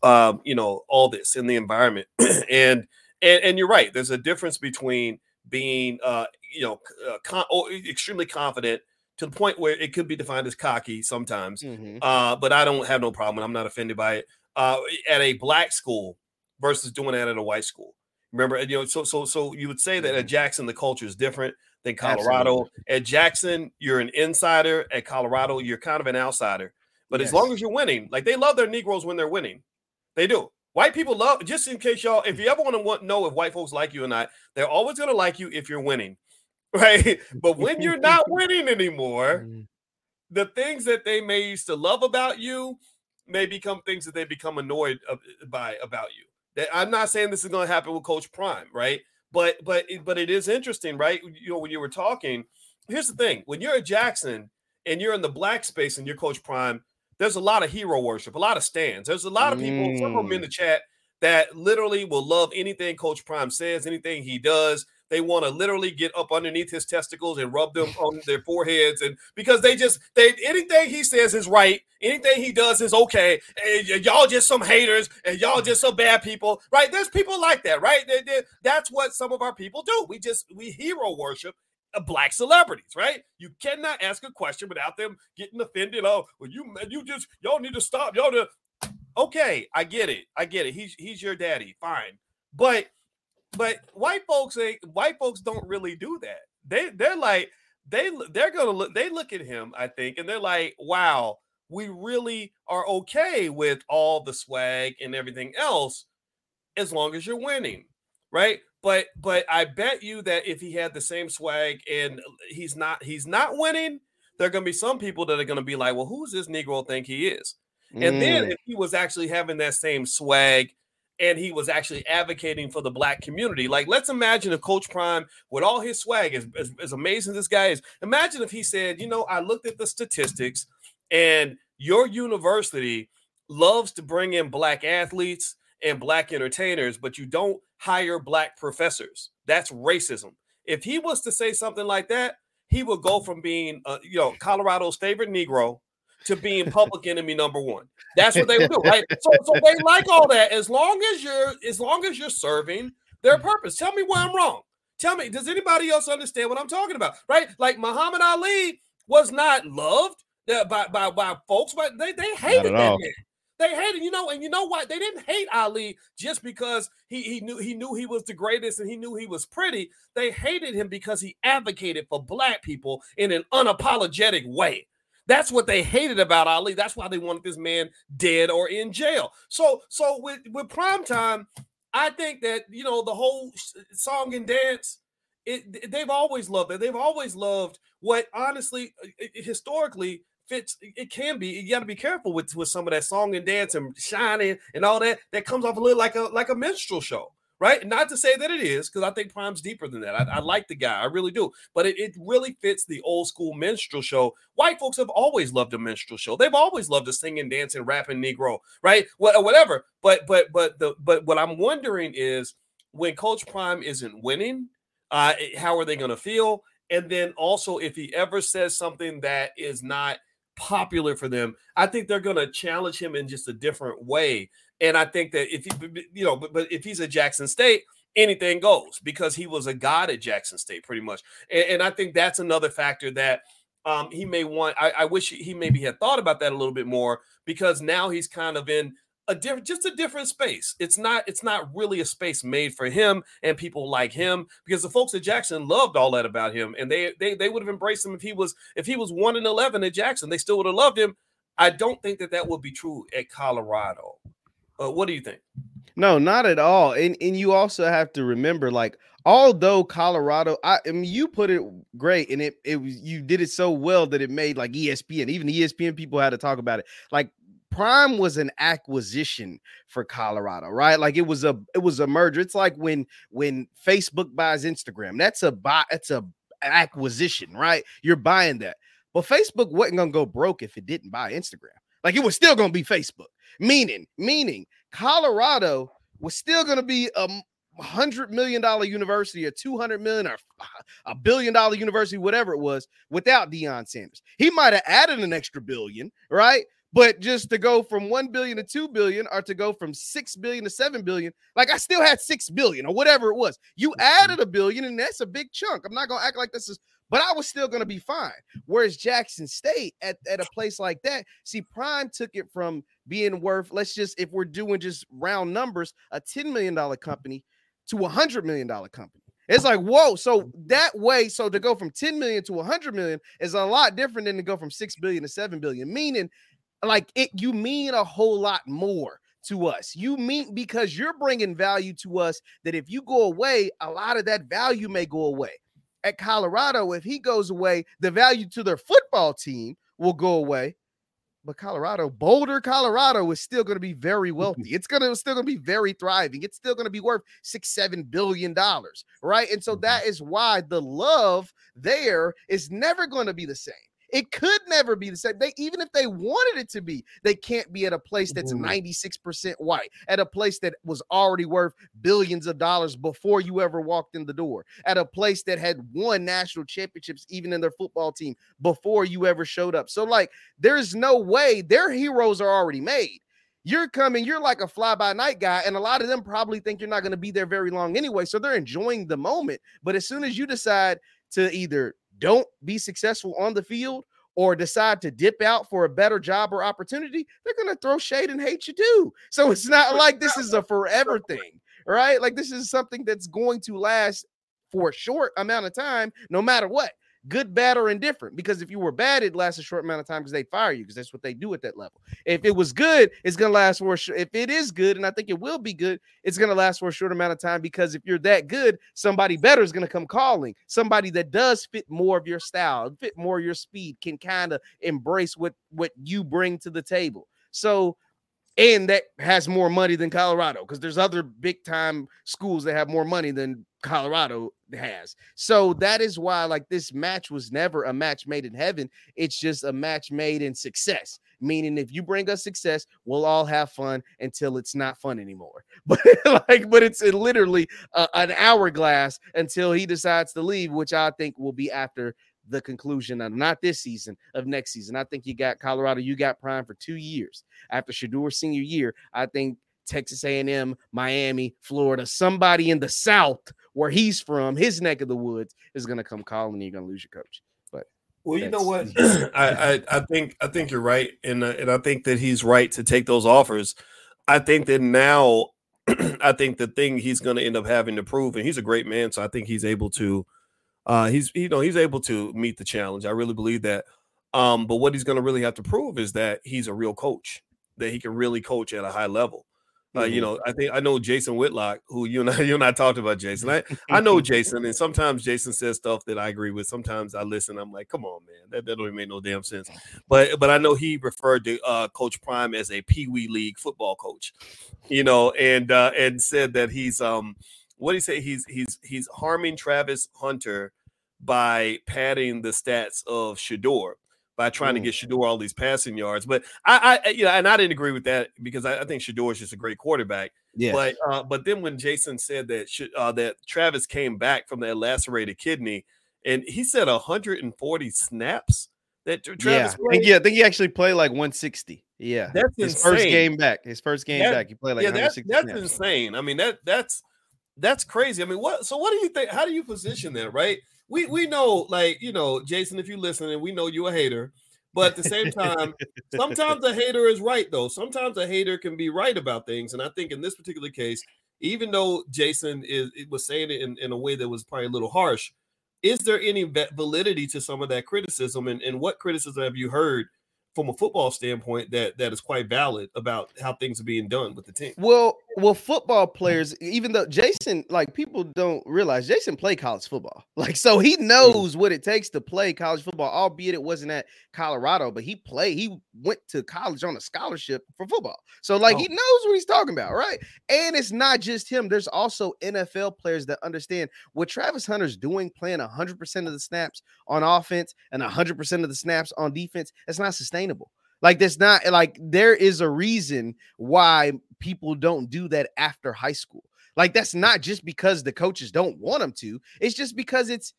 Um, you know, all this in the environment. and, and and you're right. There's a difference between being, uh, you know, uh, con- oh, extremely confident to the point where it could be defined as cocky sometimes. Mm-hmm. Uh, but I don't have no problem. I'm not offended by it uh, at a Black school versus doing that at a white school. Remember, you know, so so so you would say that at Jackson, the culture is different than Colorado. Absolutely. At Jackson, you're an insider. At Colorado, you're kind of an outsider. But yes. As long as you're winning, like they love their Negroes when they're winning. They do. White people love, just in case y'all, if you ever want to know if white folks like you or not, they're always going to like you if you're winning, right? But when you're not winning anymore, the things that they may used to love about you may become things that they become annoyed by about you. That I'm not saying this is going to happen with Coach Prime, right? But but but it is interesting, right? You know, when you were talking, here's the thing. When you're at Jackson and you're in the Black space and you're Coach Prime, there's a lot of hero worship, a lot of stands. There's a lot of people, mm. some of them in the chat, that literally will love anything Coach Prime says, anything he does. They want to literally get up underneath his testicles and rub them on their foreheads, and because they just they anything he says is right, anything he does is okay, and y- y'all just some haters and y'all just some bad people, right? There's people like that, right? They, they, that's what some of our people do. We just we hero worship black celebrities, right? You cannot ask a question without them getting offended. Oh, well, you you just y'all need to stop. Y'all to okay, I get it, I get it. He's he's your daddy, fine, but. But white folks, they, white folks don't really do that. They they're like they they're gonna look. They look at him, I think, and they're like, "Wow, we really are okay with all the swag and everything else, as long as you're winning, right?" But but I bet you that if he had the same swag and he's not he's not winning, there are gonna be some people that are gonna be like, "Well, who's this Negro think he is?" Mm. And then if he was actually having that same swag. And he was actually advocating for the black community. Like, let's imagine if Coach Prime, with all his swag, as, as, as amazing this guy is, imagine if he said, you know, I looked at the statistics and your university loves to bring in black athletes and black entertainers, but you don't hire black professors. That's racism. If he was to say something like that, he would go from being, uh, you know, Colorado's favorite Negro to being public enemy number one. That's what they would do, right? So, so they like all that as long as you're as long as you're serving their purpose. Tell me where I'm wrong. Tell me, does anybody else understand what I'm talking about? Right? Like Muhammad Ali was not loved by by, by folks, but they, they hated that man. They hated, you know, and you know what? They didn't hate Ali just because he he knew he knew he was the greatest and he knew he was pretty. They hated him because he advocated for black people in an unapologetic way. That's what they hated about Ali. That's why they wanted this man dead or in jail. So, so with, with Primetime, I think that, you know, the whole song and dance, it, they've always loved it. They've always loved what, honestly, historically fits. It can be. You got to be careful with, with some of that song and dance and shining and all that. That comes off a little like a like a minstrel show. Right. Not to say that it is, because I think Prime's deeper than that. I, I like the guy. I really do. But it, it really fits the old school minstrel show. White folks have always loved a minstrel show. They've always loved the singing, dancing, rapping Negro. Right. What, whatever. But but but the but what I'm wondering is when Coach Prime isn't winning, uh, how are they going to feel? And then also, if he ever says something that is not popular for them, I think they're going to challenge him in just a different way. And I think that if he, you know, but, but if he's at Jackson State, anything goes because he was a god at Jackson State pretty much. And, and I think that's another factor that um, he may want. I, I wish he maybe had thought about that a little bit more, because now he's kind of in a different, just a different space. It's not, it's not really a space made for him and people like him, because the folks at Jackson loved all that about him. And they, they, they would have embraced him if he was, if he was one and eleven at Jackson, they still would have loved him. I don't think that that would be true at Colorado. Uh, what do you think? No, not at all. And and you also have to remember, like, although Colorado, I, I mean, you put it great, and it it was, you did it so well that it made like E S P N, even the E S P N people had to talk about it. Like, Prime was an acquisition for Colorado, right? Like it was a it was a merger. It's like when when Facebook buys Instagram. That's a buy. That's a acquisition, right? You're buying that. But Facebook wasn't gonna go broke if it didn't buy Instagram. Like it was still gonna be Facebook. Meaning, meaning Colorado was still going to be a one hundred million dollars university or two hundred million dollars or a billion dollar university, whatever it was, without Deion Sanders. He might have added an extra billion, right? But just to go from one billion dollars to two billion dollars or to go from six billion dollars to seven billion dollars, like I still had six billion dollars or whatever it was. You added a billion and that's a big chunk. I'm not going to act like this is, but I was still going to be fine. Whereas Jackson State at, at a place like that, see, Prime took it from being worth, let's just, if we're doing just round numbers, a ten million dollars company to a one hundred million dollars company. It's like, whoa. So that way, so to go from ten million dollars to one hundred million dollars is a lot different than to go from six billion dollars to seven billion dollars, meaning like it, you mean a whole lot more to us. You mean, because you're bringing value to us that if you go away, a lot of that value may go away. At Colorado, if he goes away, the value to their football team will go away. But Colorado, Boulder, Colorado is still going to be very wealthy. It's going to still going to be very thriving. It's still going to be worth six, seven billion dollars, right? And so that is why the love there is never going to be the same. It could never be the same. They, even if they wanted it to be, they can't be at a place that's ninety-six percent white, at a place that was already worth billions of dollars before you ever walked in the door, at a place that had won national championships, even in their football team, before you ever showed up. So like, there's no way. Their heroes are already made. You're coming, you're like a fly-by-night guy, and a lot of them probably think you're not going to be there very long anyway, so they're enjoying the moment. But as soon as you decide to either don't be successful on the field or decide to dip out for a better job or opportunity, they're going to throw shade and hate you too. So it's not like this is a forever thing, right? Like, this is something that's going to last for a short amount of time, no matter what. Good, bad, or indifferent. Because if you were bad, it lasts a short amount of time because they fire you, because that's what they do at that level. If it was good, it's going to last for a short. If it is good, and I think it will be good, it's going to last for a short amount of time, because if you're that good, somebody better is going to come calling. Somebody that does fit more of your style, fit more of your speed, can kind of embrace what, what you bring to the table. So, and that has more money than Colorado, because there's other big-time schools that have more money than Colorado has. So that is why, like, this match was never a match made in heaven. It's just a match made in success, meaning if you bring us success, we'll all have fun until it's not fun anymore. But like, but it's literally a, an hourglass until he decides to leave, which I think will be after the conclusion of not this season, of next season. I think you got Colorado, you got Prime for two years after Shedeur senior year. I think Texas A and M, Miami, Florida, somebody in the South where he's from, his neck of the woods, is going to come calling, and you're going to lose your coach. But well, you know what? I, I I think I think you're right, and uh, and I think that he's right to take those offers. I think that now, I think the thing he's going to end up having to prove, and he's a great man, so I think he's able to, uh, he's you know he's able to meet the challenge. I really believe that. Um, but what he's going to really have to prove is that he's a real coach, that he can really coach at a high level. Uh, you know, I think I know Jason Whitlock, who you and I, you and I talked about Jason. I, I know Jason, and sometimes Jason says stuff that I agree with. Sometimes I listen. I'm like, come on, man, that, that don't even make no damn sense. But but I know he referred to uh, Coach Prime as a Pee Wee League football coach, you know, and uh, and said that he's um what did he say? He's he's he's harming Travis Hunter by padding the stats of Shedeur, by trying to get Shedeur all these passing yards. But I, I you know, and I didn't agree with that, because I, I think Shedeur is just a great quarterback. Yeah. But uh, but then when Jason said that uh, that Travis came back from that lacerated kidney, and he said one hundred forty snaps that Travis yeah. played. Yeah, I think he actually played like one sixty. Yeah, that's his insane. first game back. His first game that, back, he played like yeah, one sixty. That's, that's insane. I mean, that that's that's crazy. I mean, what? So what do you think? How do you position that, right? We we know, like, you know, Jason, if you're listening, we know you're a hater. But at the same time, sometimes a hater is right, though. Sometimes a hater can be right about things. And I think in this particular case, even though Jason is it was saying it in, in a way that was probably a little harsh, is there any validity to some of that criticism? And, and what criticism have you heard from a football standpoint that that is quite valid about how things are being done with the team? Well, well, football players, even though Jason, like, people don't realize Jason played college football. Like, so he knows what it takes to play college football, albeit it wasn't at Colorado, but he played, he went to college on a scholarship for football. So like, oh. he knows what he's talking about. Right. And it's not just him. There's also N F L players that understand what Travis Hunter's doing, playing a hundred percent of the snaps on offense and a hundred percent of the snaps on defense. That's not sustainable. Like, that's not like there is a reason why people don't do that after high school. Like, that's not just because the coaches don't want them to. It's just because it's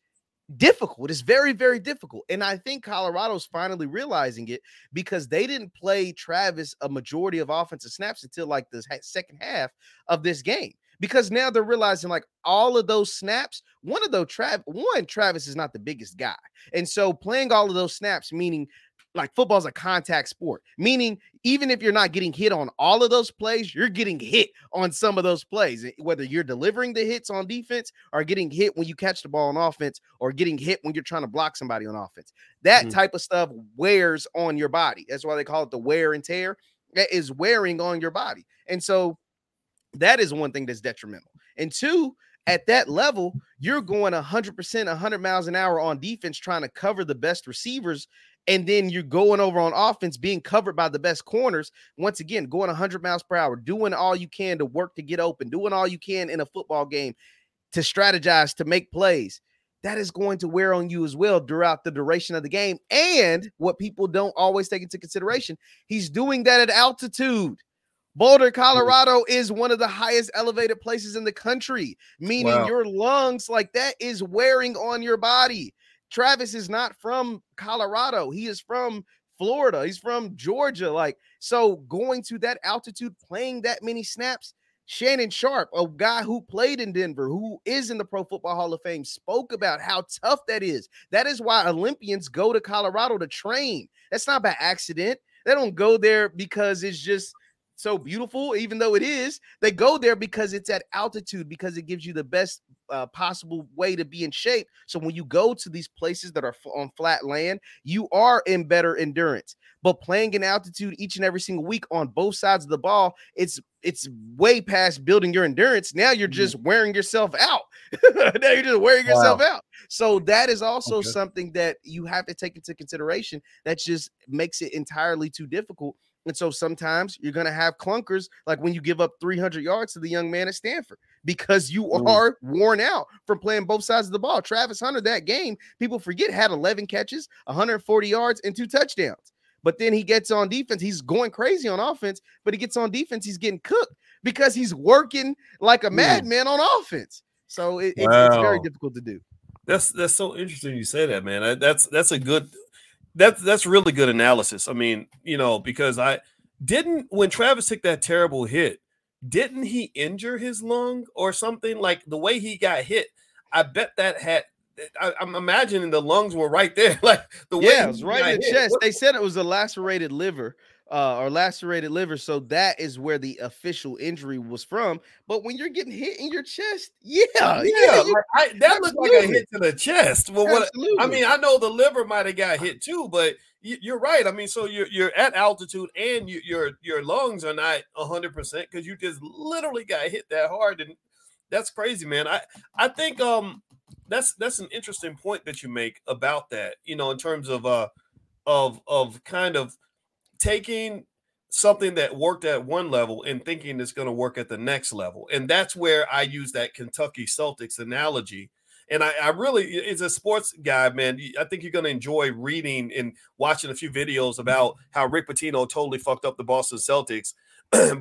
difficult. It's very, very difficult. And I think Colorado's finally realizing it, because they didn't play Travis a majority of offensive snaps until like the second half of this game. Because now they're realizing, like, all of those snaps, one of those Trav, one Travis is not the biggest guy. And so playing all of those snaps, meaning, like, football is a contact sport, meaning even if you're not getting hit on all of those plays, you're getting hit on some of those plays, whether you're delivering the hits on defense or getting hit when you catch the ball on offense or getting hit when you're trying to block somebody on offense. That mm-hmm. type of stuff wears on your body. That's why they call it the wear and tear. That is wearing on your body. And so that is one thing that's detrimental. And two, at that level, you're going one hundred percent, one hundred miles an hour on defense, trying to cover the best receivers. And then you're going over on offense, being covered by the best corners. Once again, going one hundred miles per hour, doing all you can to work to get open, doing all you can in a football game to strategize, to make plays. that is going to wear on you as well throughout the duration of the game. And what people don't always take into consideration, he's doing that at altitude. Boulder, Colorado is one of the highest elevated places in the country, meaning wow. your lungs like that is wearing on your body. Travis is not from Colorado. He is from Florida. He's from Georgia. Like, so going to that altitude, playing that many snaps, Shannon Sharp, a guy who played in Denver, who is in the Pro Football Hall of Fame, spoke about how tough that is. That is why Olympians go to Colorado to train. That's not by accident. They don't go there because it's just so beautiful, even though it is. They go there because it's at altitude, because it gives you the best uh, possible way to be in shape. So when you go to these places that are f- on flat land, you are in better endurance. But playing in altitude each and every single week on both sides of the ball, it's it's way past building your endurance. Now you're just wearing yourself out. Now you're just wearing yourself wow. out. So that is also okay. something that you have to take into consideration. That just makes it entirely too difficult. And so sometimes you're going to have clunkers, like when you give up three hundred yards to the young man at Stanford, because you are worn out from playing both sides of the ball. Travis Hunter, that game, people forget, had eleven catches, one hundred forty yards, and two touchdowns. But then he gets on defense. He's going crazy on offense, but he gets on defense. He's getting cooked because he's working like a madman on offense. So it, it's, wow. it's very difficult to do. That's that's so interesting you say that, man. I, that's that's a good – That's that's really good analysis. I mean, you know, because I didn't when Travis took that terrible hit, didn't he injure his lung or something? Like the way he got hit, I bet that had. I, I'm imagining the lungs were right there, like the way yeah, it was right in the chest. What? They said it was a lacerated liver uh, or lacerated liver, so that is where the official injury was from. But when you're getting hit in your chest, yeah, yeah, yeah you, like, I, that looks like a hit to the chest. Well, what I mean, I know the liver might have got hit too, but you, you're right. I mean, so you're you're at altitude and you, your your lungs are not one hundred percent because you just literally got hit that hard, and that's crazy, man. I I think um. That's that's an interesting point that you make about that, you know, in terms of uh of of kind of taking something that worked at one level and thinking it's going to work at the next level. And that's where I use that Kentucky Celtics analogy. And I, I really, as a sports guy, man, I think you're going to enjoy reading and watching a few videos about how Rick Pitino totally fucked up the Boston Celtics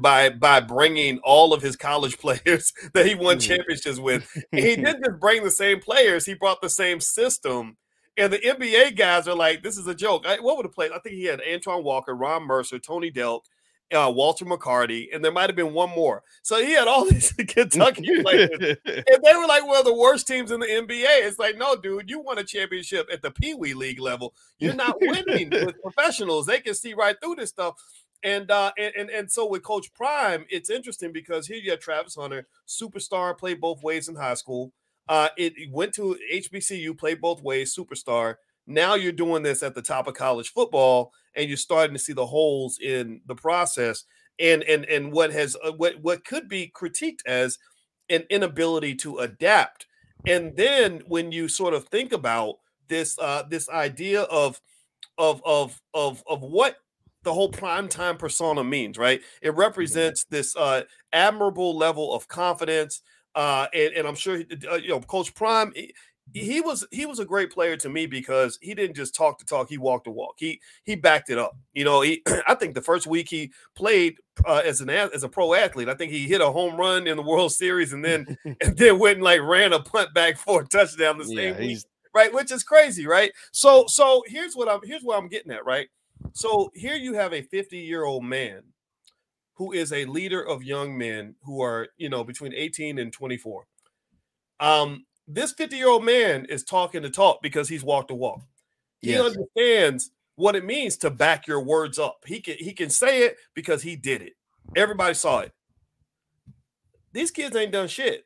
by by bringing all of his college players that he won championships with. And he didn't just bring the same players. He brought the same system. And the N B A guys are like, this is a joke. I, what would have played? I think he had Antoine Walker, Ron Mercer, Tony Delk, uh, Walter McCarty, and there might have been one more. So he had all these Kentucky players. And they were like, well, the worst teams in the N B A. It's like, no, dude, you won a championship at the Pee Wee League level. You're not winning with professionals. They can see right through this stuff. And, uh, and and and so with Coach Prime, it's interesting because here you have Travis Hunter, superstar, played both ways in high school. Uh, it, it went to H B C U, played both ways, superstar. Now you're doing this at the top of college football, and you're starting to see the holes in the process. And and and what has uh, what what could be critiqued as an inability to adapt. And then when you sort of think about this uh, this idea of of of of of what the whole primetime persona means, right? It represents this uh, admirable level of confidence, uh, and, and I'm sure uh, you know Coach Prime. He, he was he was a great player to me because he didn't just talk the talk; he walked the walk. He he backed it up. You know, he I think the first week he played uh, as an as a pro athlete, I think he hit a home run in the World Series, and then and then went and like ran a punt back for a touchdown the same yeah, week, right? Which is crazy, right? So so here's what I'm here's what I'm getting at, right? So here you have a fifty-year-old man who is a leader of young men who are, you know, between eighteen and twenty-four. Um, this fifty-year-old man is talking the talk because he's walked the walk. He yes. understands what it means to back your words up. He can he can say it because he did it. Everybody saw it. These kids ain't done shit,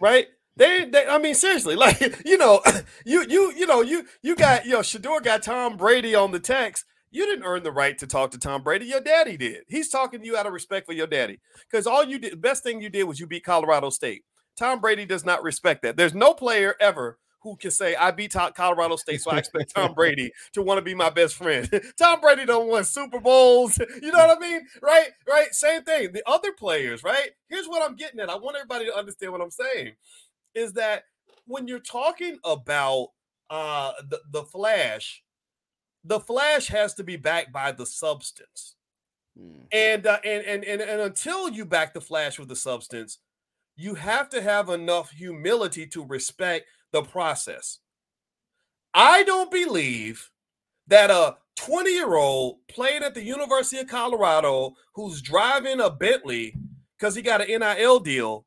right? They, they, I mean, seriously, like, you know, you you you know, you you got, you know, Shedeur got Tom Brady on the text. You didn't earn the right to talk to Tom Brady. Your daddy did. He's talking to you out of respect for your daddy because all you did, the best thing you did was you beat Colorado State. Tom Brady does not respect that. There's no player ever who can say, I beat Colorado State, so I expect Tom Brady to want to be my best friend. Tom Brady don't win Super Bowls. You know what I mean? Right, right. Same thing. The other players, right? Here's what I'm getting at. I want everybody to understand what I'm saying is that when you're talking about uh, the, the Flash, the Flash has to be backed by the substance. Mm. And, uh, and, and, and, and until you back the Flash with the substance, you have to have enough humility to respect the process. I don't believe that a twenty-year-old playing at the University of Colorado who's driving a Bentley because he got an N I L deal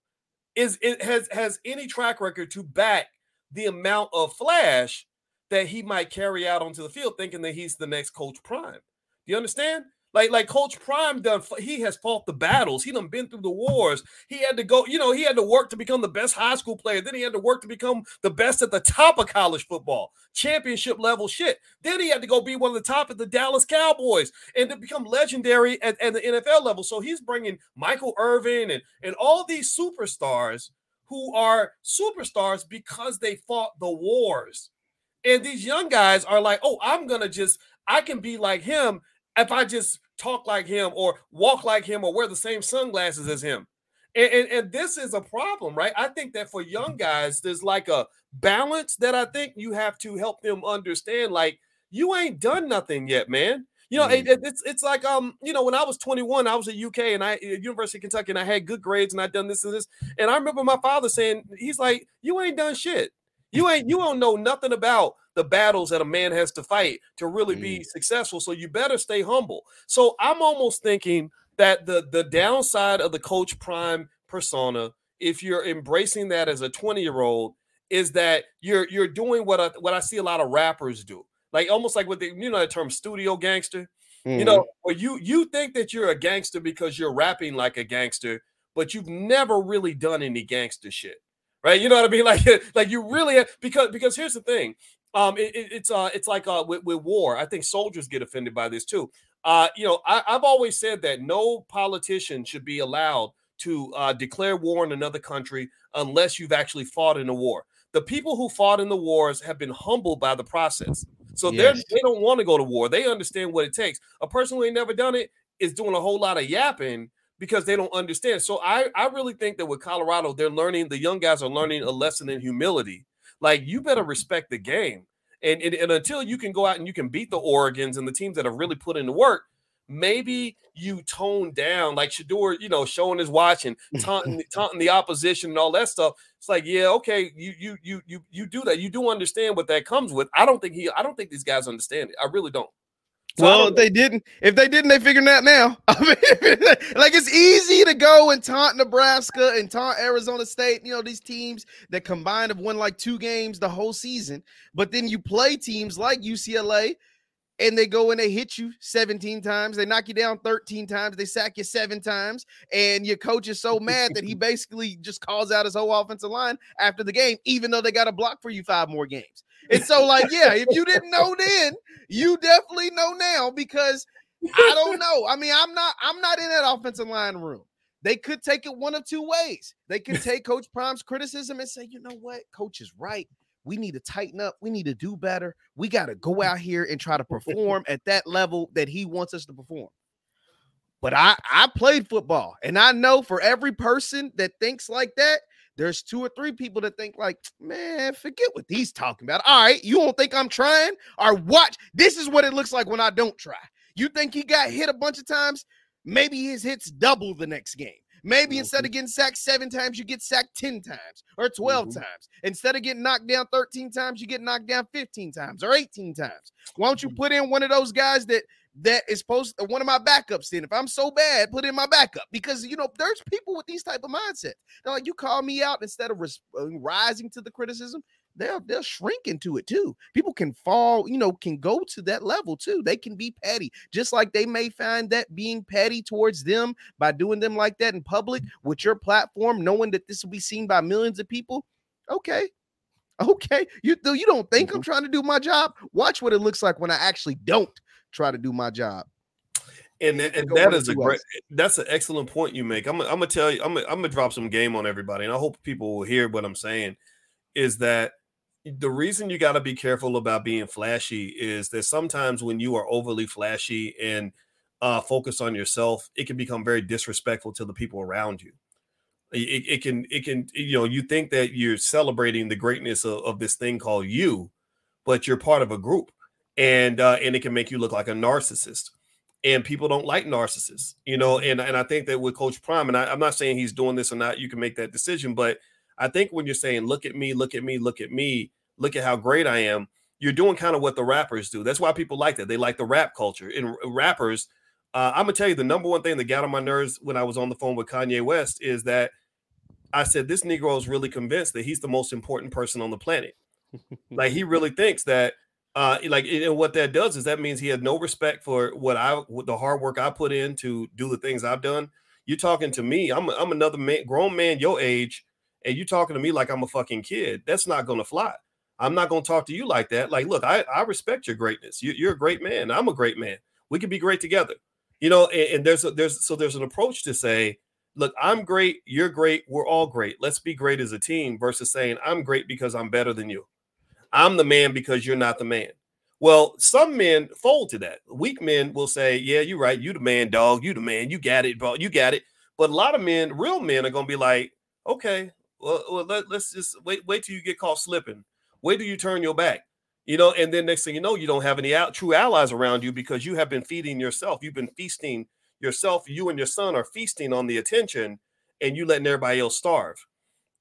is it has has any track record to back the amount of flash that he might carry out onto the field, thinking that he's the next Coach Prime. Do you understand? Like, like Coach Prime done, he has fought the battles. He done been through the wars. He had to go, you know, he had to work to become the best high school player. Then he had to work to become the best at the top of college football, championship level shit. Then he had to go be one of the top at the Dallas Cowboys and to become legendary at, at the N F L level. So he's bringing Michael Irvin and, and all these superstars who are superstars because they fought the wars. And these young guys are like, oh, I'm going to just, I can be like him if I just talk like him or walk like him or wear the same sunglasses as him. And, and, and this is a problem, right? I think that for young guys, there's like a balance that I think you have to help them understand. Like, you ain't done nothing yet, man. You know, mm-hmm. it, it's it's like, um, you know, when I was twenty-one, I was at U K and I at University of Kentucky and I had good grades and I done this and this. And I remember my father saying, he's like, you ain't done shit. You ain't, you don't know nothing about the battles that a man has to fight to really be mm. successful. So you better stay humble. So I'm almost thinking that the, the downside of the Coach Prime persona, if you're embracing that as a twenty year old, is that you're, you're doing what I, what I see a lot of rappers do. Like almost like what the, you know, the term studio gangster, mm. you know, or you, you think that you're a gangster because you're rapping like a gangster, but you've never really done any gangster shit. Right. You know what I mean? Like, like you really have, because, because here's the thing. Um, it, it, it's uh, it's like uh, with, with war. I think soldiers get offended by this too. Uh, you know, I, I've always said that no politician should be allowed to uh, declare war in another country unless you've actually fought in a war. The people who fought in the wars have been humbled by the process, so yes. they don't want to go to war. They understand what it takes. A person who ain't never done it is doing a whole lot of yapping because they don't understand. So I, I really think that with Colorado, they're learning. The young guys are learning a lesson in humility. Like, you better respect the game. And, and, and until you can go out and you can beat the Oregons and the teams that have really put in the work, maybe you tone down, like Shedeur, you know, showing his watch and taunting, taunting the opposition and all that stuff. It's like, yeah, okay, you you you you you do that. You do understand what that comes with. I don't think he I don't think these guys understand it. I really don't. So well, if they didn't. If they didn't, they figuring out now. I mean, like, it's easy to go and taunt Nebraska and taunt Arizona State. You know, these teams that combined have won like two games the whole season. But then you play teams like U C L A, and they go and they hit you seventeen times. They knock you down thirteen times. They sack you seven times. And your coach is so mad that he basically just calls out his whole offensive line after the game, even though they got a block for you five more games. And so, like, yeah, if you didn't know then, you definitely know now, because I don't know. I mean, I'm not I'm not in that offensive line room. They could take it one of two ways. They could take Coach Prime's criticism and say, you know what? Coach is right. We need to tighten up. We need to do better. We got to go out here and try to perform at that level that he wants us to perform. But I, I played football, and I know for every person that thinks like that, there's two or three people that think like, man, forget what he's talking about. All right, you don't think I'm trying? Or watch, this is what it looks like when I don't try. You think he got hit a bunch of times? Maybe his hits double the next game. Maybe mm-hmm. instead of getting sacked seven times, you get sacked ten times or twelve mm-hmm. times. Instead of getting knocked down thirteen times, you get knocked down fifteen times or eighteen times. Why don't you put in one of those guys that that is supposed to, one of my backups then? If I'm so bad, put in my backup. Because, you know, there's people with these type of mindsets. They're like, you call me out, instead of res- rising to the criticism, they'll, they'll shrink into it too. People can fall, you know, can go to that level too. They can be petty, just like they may find that being petty towards them by doing them like that in public with your platform, knowing that this will be seen by millions of people. Okay. Okay. You, you don't think I'm trying to do my job? Watch what it looks like when I actually don't try to do my job. And, and, and that is a great, that's an excellent point you make. I'm, I'm gonna tell you, I'm, I'm gonna drop some game on everybody, and I hope people will hear what I'm saying. Is that the reason you got to be careful about being flashy is that sometimes when you are overly flashy and uh, focused on yourself, it can become very disrespectful to the people around you. It, it can, it can, you know, you think that you're celebrating the greatness of, of this thing called you, but you're part of a group, and uh, and it can make you look like a narcissist. And people don't like narcissists, you know. And and I think that with Coach Prime, and I, I'm not saying he's doing this or not, you can make that decision. But I think when you're saying, look at me, look at me, look at me, look at how great I am, you're doing kind of what the rappers do. That's why people like that. They like the rap culture. And rappers, uh, I'm going to tell you the number one thing that got on my nerves when I was on the phone with Kanye West is that I said, this Negro is really convinced that he's the most important person on the planet. Like, he really thinks that. Uh, like, and what that does is that means he had no respect for what I, what the hard work I put in to do the things I've done. You're talking to me. I'm I'm another man, grown man your age, and you talking to me like I'm a fucking kid. That's not gonna fly. I'm not gonna talk to you like that. Like, look, I, I respect your greatness. You, you're a great man. I'm a great man. We can be great together, you know. And, and there's a, there's so there's an approach to say, look, I'm great. You're great. We're all great. Let's be great as a team. Versus saying I'm great because I'm better than you. I'm the man because you're not the man. Well, some men fold to that. Weak men will say, yeah, you're right. You the man, dog. You the man. You got it, bro. You got it. But a lot of men, real men, are going to be like, okay, well, well let, let's just wait wait till you get caught slipping. Wait till you turn your back, you know, and then next thing you know, you don't have any out, true allies around you because you have been feeding yourself. You've been feasting yourself. You and your son are feasting on the attention, and you letting everybody else starve.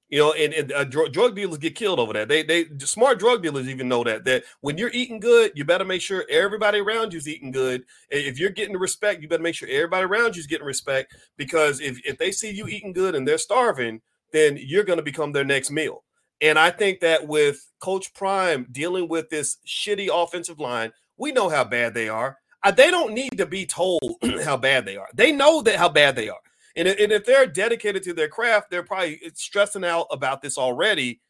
You know, and, and uh, dr- drug dealers get killed over that. They, they smart drug dealers even know that, that when you're eating good, you better make sure everybody around you is eating good. If you're getting respect, you better make sure everybody around you is getting respect, because if, if they see you eating good and they're starving, then you're going to become their next meal. And I think that with Coach Prime dealing with this shitty offensive line, we know how bad they are. I, they don't need to be told how bad they are. They know that how bad they are. And if they're dedicated to their craft, they're probably stressing out about this already.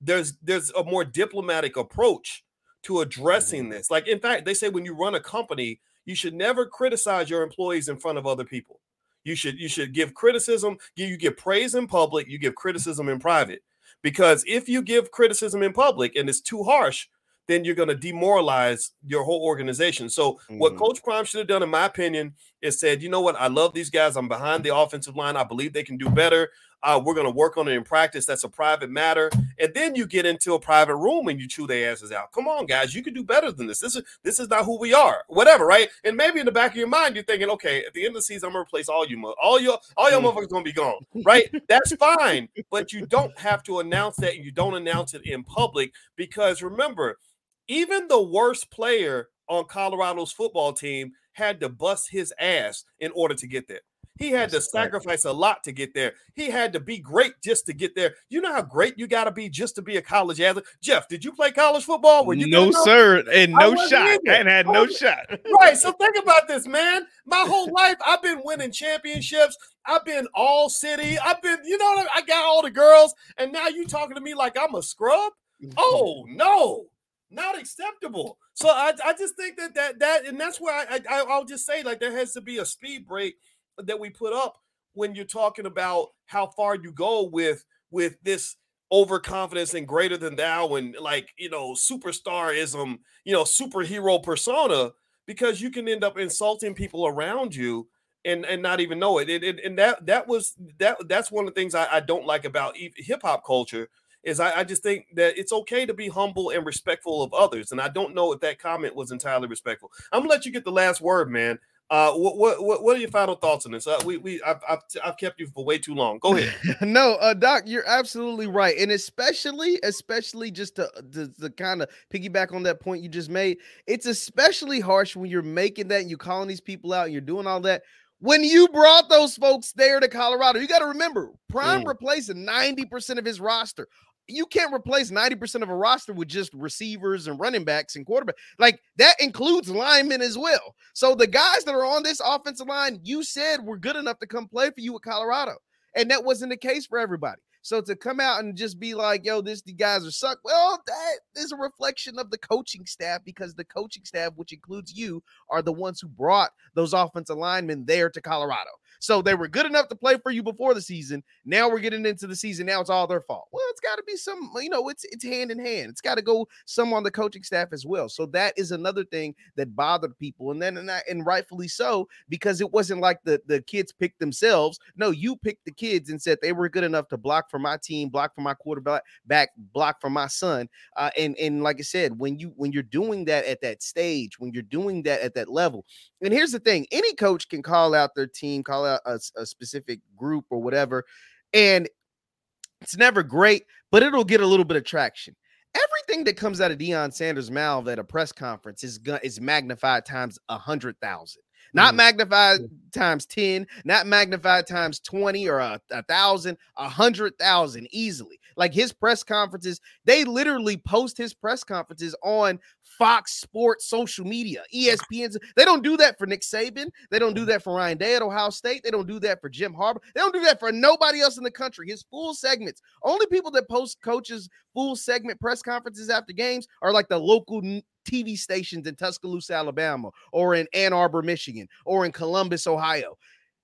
There's there's a more diplomatic approach to addressing this. Like, in fact, they say when you run a company, you should never criticize your employees in front of other people. You should you should give criticism. You give praise in public. You give criticism in private, because if you give criticism in public and it's too harsh, then you're going to demoralize your whole organization. So mm-hmm. what Coach Prime should have done, in my opinion, is said, you know what? I love these guys. I'm behind the offensive line. I believe they can do better. Uh, we're going to work on it in practice. That's a private matter. And then you get into a private room and you chew their asses out. Come on, guys. You can do better than this. This is this is not who we are. Whatever, right? And maybe in the back of your mind, you're thinking, okay, at the end of the season, I'm going to replace all you. Mo- all your, all your motherfuckers going to be gone, right? That's fine. But you don't have to announce that, and you don't announce it in public, because remember, even the worst player on Colorado's football team had to bust his ass in order to get there. He had to sacrifice a lot to get there. He had to be great just to get there. You know how great you got to be just to be a college athlete? Jeff, did you play college football? Were you no, sir, and no shot, and had no shot. Right, so think about this, man. My whole life, I've been winning championships. I've been all city. I've been, you know what I mean? I got all the girls, and now you talking to me like I'm a scrub? Oh, no. Not acceptable. So I, I just think that that that and that's where I, I I'll just say, like, there has to be a speed break that we put up when you're talking about how far you go with with this overconfidence and greater than thou and, like, you know, superstarism, you know, superhero persona, because you can end up insulting people around you and and not even know it. And, and, and that that was that that's one of the things I, I don't like about hip hop culture. Is I, I just think that it's okay to be humble and respectful of others. And I don't know if that comment was entirely respectful. I'm going to let you get the last word, man. Uh, what, what what are your final thoughts on this? Uh, we we I've, I've I've kept you for way too long. Go ahead. No, uh, Doc, you're absolutely right, and especially especially just to to, to kind of piggyback on that point you just made. It's especially harsh when you're making that and you're calling these people out and you're doing all that. When you brought those folks there to Colorado, you got to remember, Prime mm. replaced ninety percent of his roster. You can't replace ninety percent of a roster with just receivers and running backs and quarterbacks. Like, that includes linemen as well. So the guys that are on this offensive line, you said were good enough to come play for you at Colorado. And that wasn't the case for everybody. So to come out and just be like, yo, this, the guys are suck. Well, that is a reflection of the coaching staff, because the coaching staff, which includes you, are the ones who brought those offensive linemen there to Colorado. So they were good enough to play for you before the season. Now we're getting into the season. Now it's all their fault. Well, it's got to be some, you know, it's it's hand in hand. It's got to go some on the coaching staff as well. So that is another thing that bothered people. And then and, I, and rightfully so, because it wasn't like the, the kids picked themselves. No, you picked the kids and said they were good enough to block for my team, block for my quarterback, back, block for my son. Uh, and and like I said, when you when you're doing that at that stage, when you're doing that at that level, and here's the thing: any coach can call out their team, call out a, a specific group or whatever, and it's never great, but it'll get a little bit of traction. Everything that comes out of Deion Sanders' mouth at a press conference is is magnified times a hundred thousand. Not magnified times ten, not magnified times twenty or a, a thousand, a hundred thousand easily. Like his press conferences, they literally post his press conferences on Fox Sports social media, E S P N. They don't do that for Nick Saban. They don't do that for Ryan Day at Ohio State. They don't do that for Jim Harbaugh. They don't do that for nobody else in the country. His full segments, only people that post coaches' full segment press conferences after games are like the local T V stations in Tuscaloosa, Alabama, or in Ann Arbor, Michigan, or in Columbus, Ohio.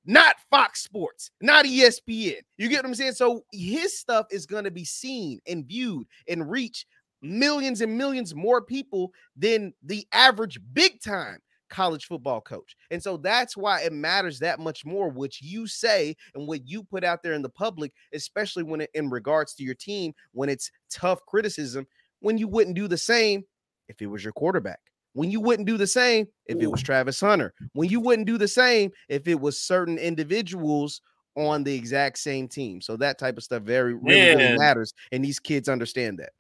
Not Fox Sports, not E S P N. You get what I'm saying? So his stuff is going to be seen and viewed and reach millions and millions more people than the average big time college football coach. And so that's why it matters that much more what you say and what you put out there in the public, especially when it, in regards to your team, when it's tough criticism, when you wouldn't do the same if it was your quarterback, when you wouldn't do the same if it was Travis Hunter, when you wouldn't do the same if it was certain individuals on the exact same team. So that type of stuff very really, really matters, and these kids understand that.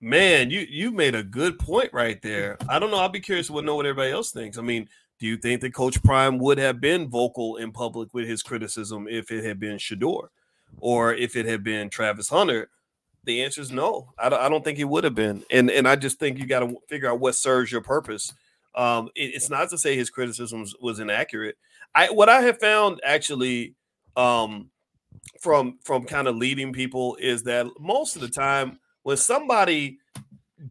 Man, you you made a good point right there. I don't know. I'll be curious to know what everybody else thinks. I mean, do you think that Coach Prime would have been vocal in public with his criticism if it had been Shedeur or if it had been Travis Hunter? The answer is no. I don't, I don't think it would have been. And and I just think you got to figure out what serves your purpose. Um, it, it's not to say his criticism was inaccurate. I what I have found actually um, from from kind of leading people is that most of the time when somebody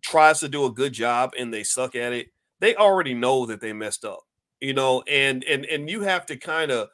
tries to do a good job and they suck at it, they already know that they messed up, you know, and and and you have to kind of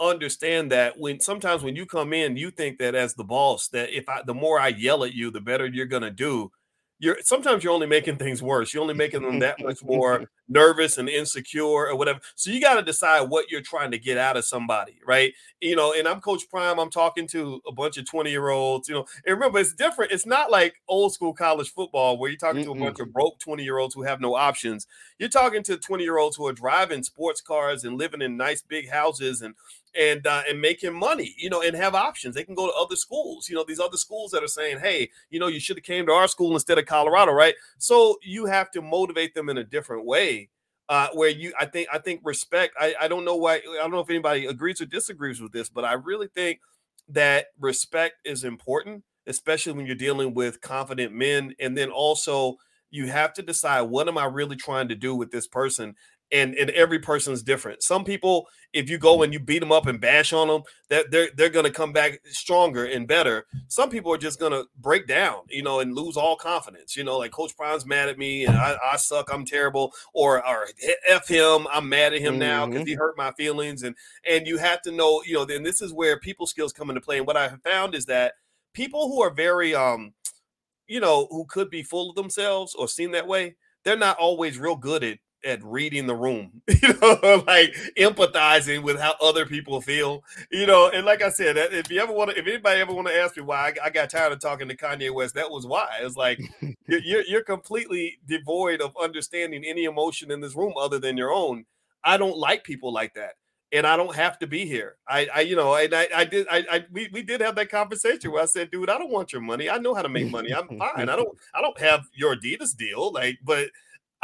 understand that when sometimes when you come in, you think that as the boss, that if I, the more I yell at you, the better you're going to do. You're sometimes you're only making things worse. You're only making them that much more nervous and insecure or whatever. So you got to decide what you're trying to get out of somebody, right? You know, and I'm Coach Prime. I'm talking to a bunch of twenty year olds, you know, and remember it's different. It's not like old school college football where you're talking Mm-mm. to a bunch of broke twenty year olds who have no options. You're talking to twenty year olds who are driving sports cars and living in nice big houses and, and uh, and making money, you know, and have options. They can go to other schools, you know, these other schools that are saying, hey, you know, you should have came to our school instead of Colorado, right? So you have to motivate them in a different way uh, where you, I think, I think respect, I, I don't know why, I don't know if anybody agrees or disagrees with this, but I really think that respect is important, especially when you're dealing with confident men. And then also you have to decide, what am I really trying to do with this person? And, and every person's different. Some people, if you go and you beat them up and bash on them, that they're they're going to come back stronger and better. Some people are just going to break down, you know, and lose all confidence. You know, like Coach Prime's mad at me and I, I suck, I'm terrible, or or F him, I'm mad at him mm-hmm. now because he hurt my feelings. And and you have to know, you know, then this is where people skills come into play. And what I have found is that people who are very, um, you know, who could be full of themselves or seen that way, they're not always real good at at reading the room, you know, like empathizing with how other people feel, you know. And like I said, if you ever want to, if anybody ever want to ask me why I, I got tired of talking to Kanye West, that was why. It's like you're you're completely devoid of understanding any emotion in this room other than your own. I don't like people like that, and I don't have to be here. I, I you know, and I, I did, I, I we, we did have that conversation where I said, dude, I don't want your money. I know how to make money. I'm fine. I don't, I don't have your Adidas deal, like, but.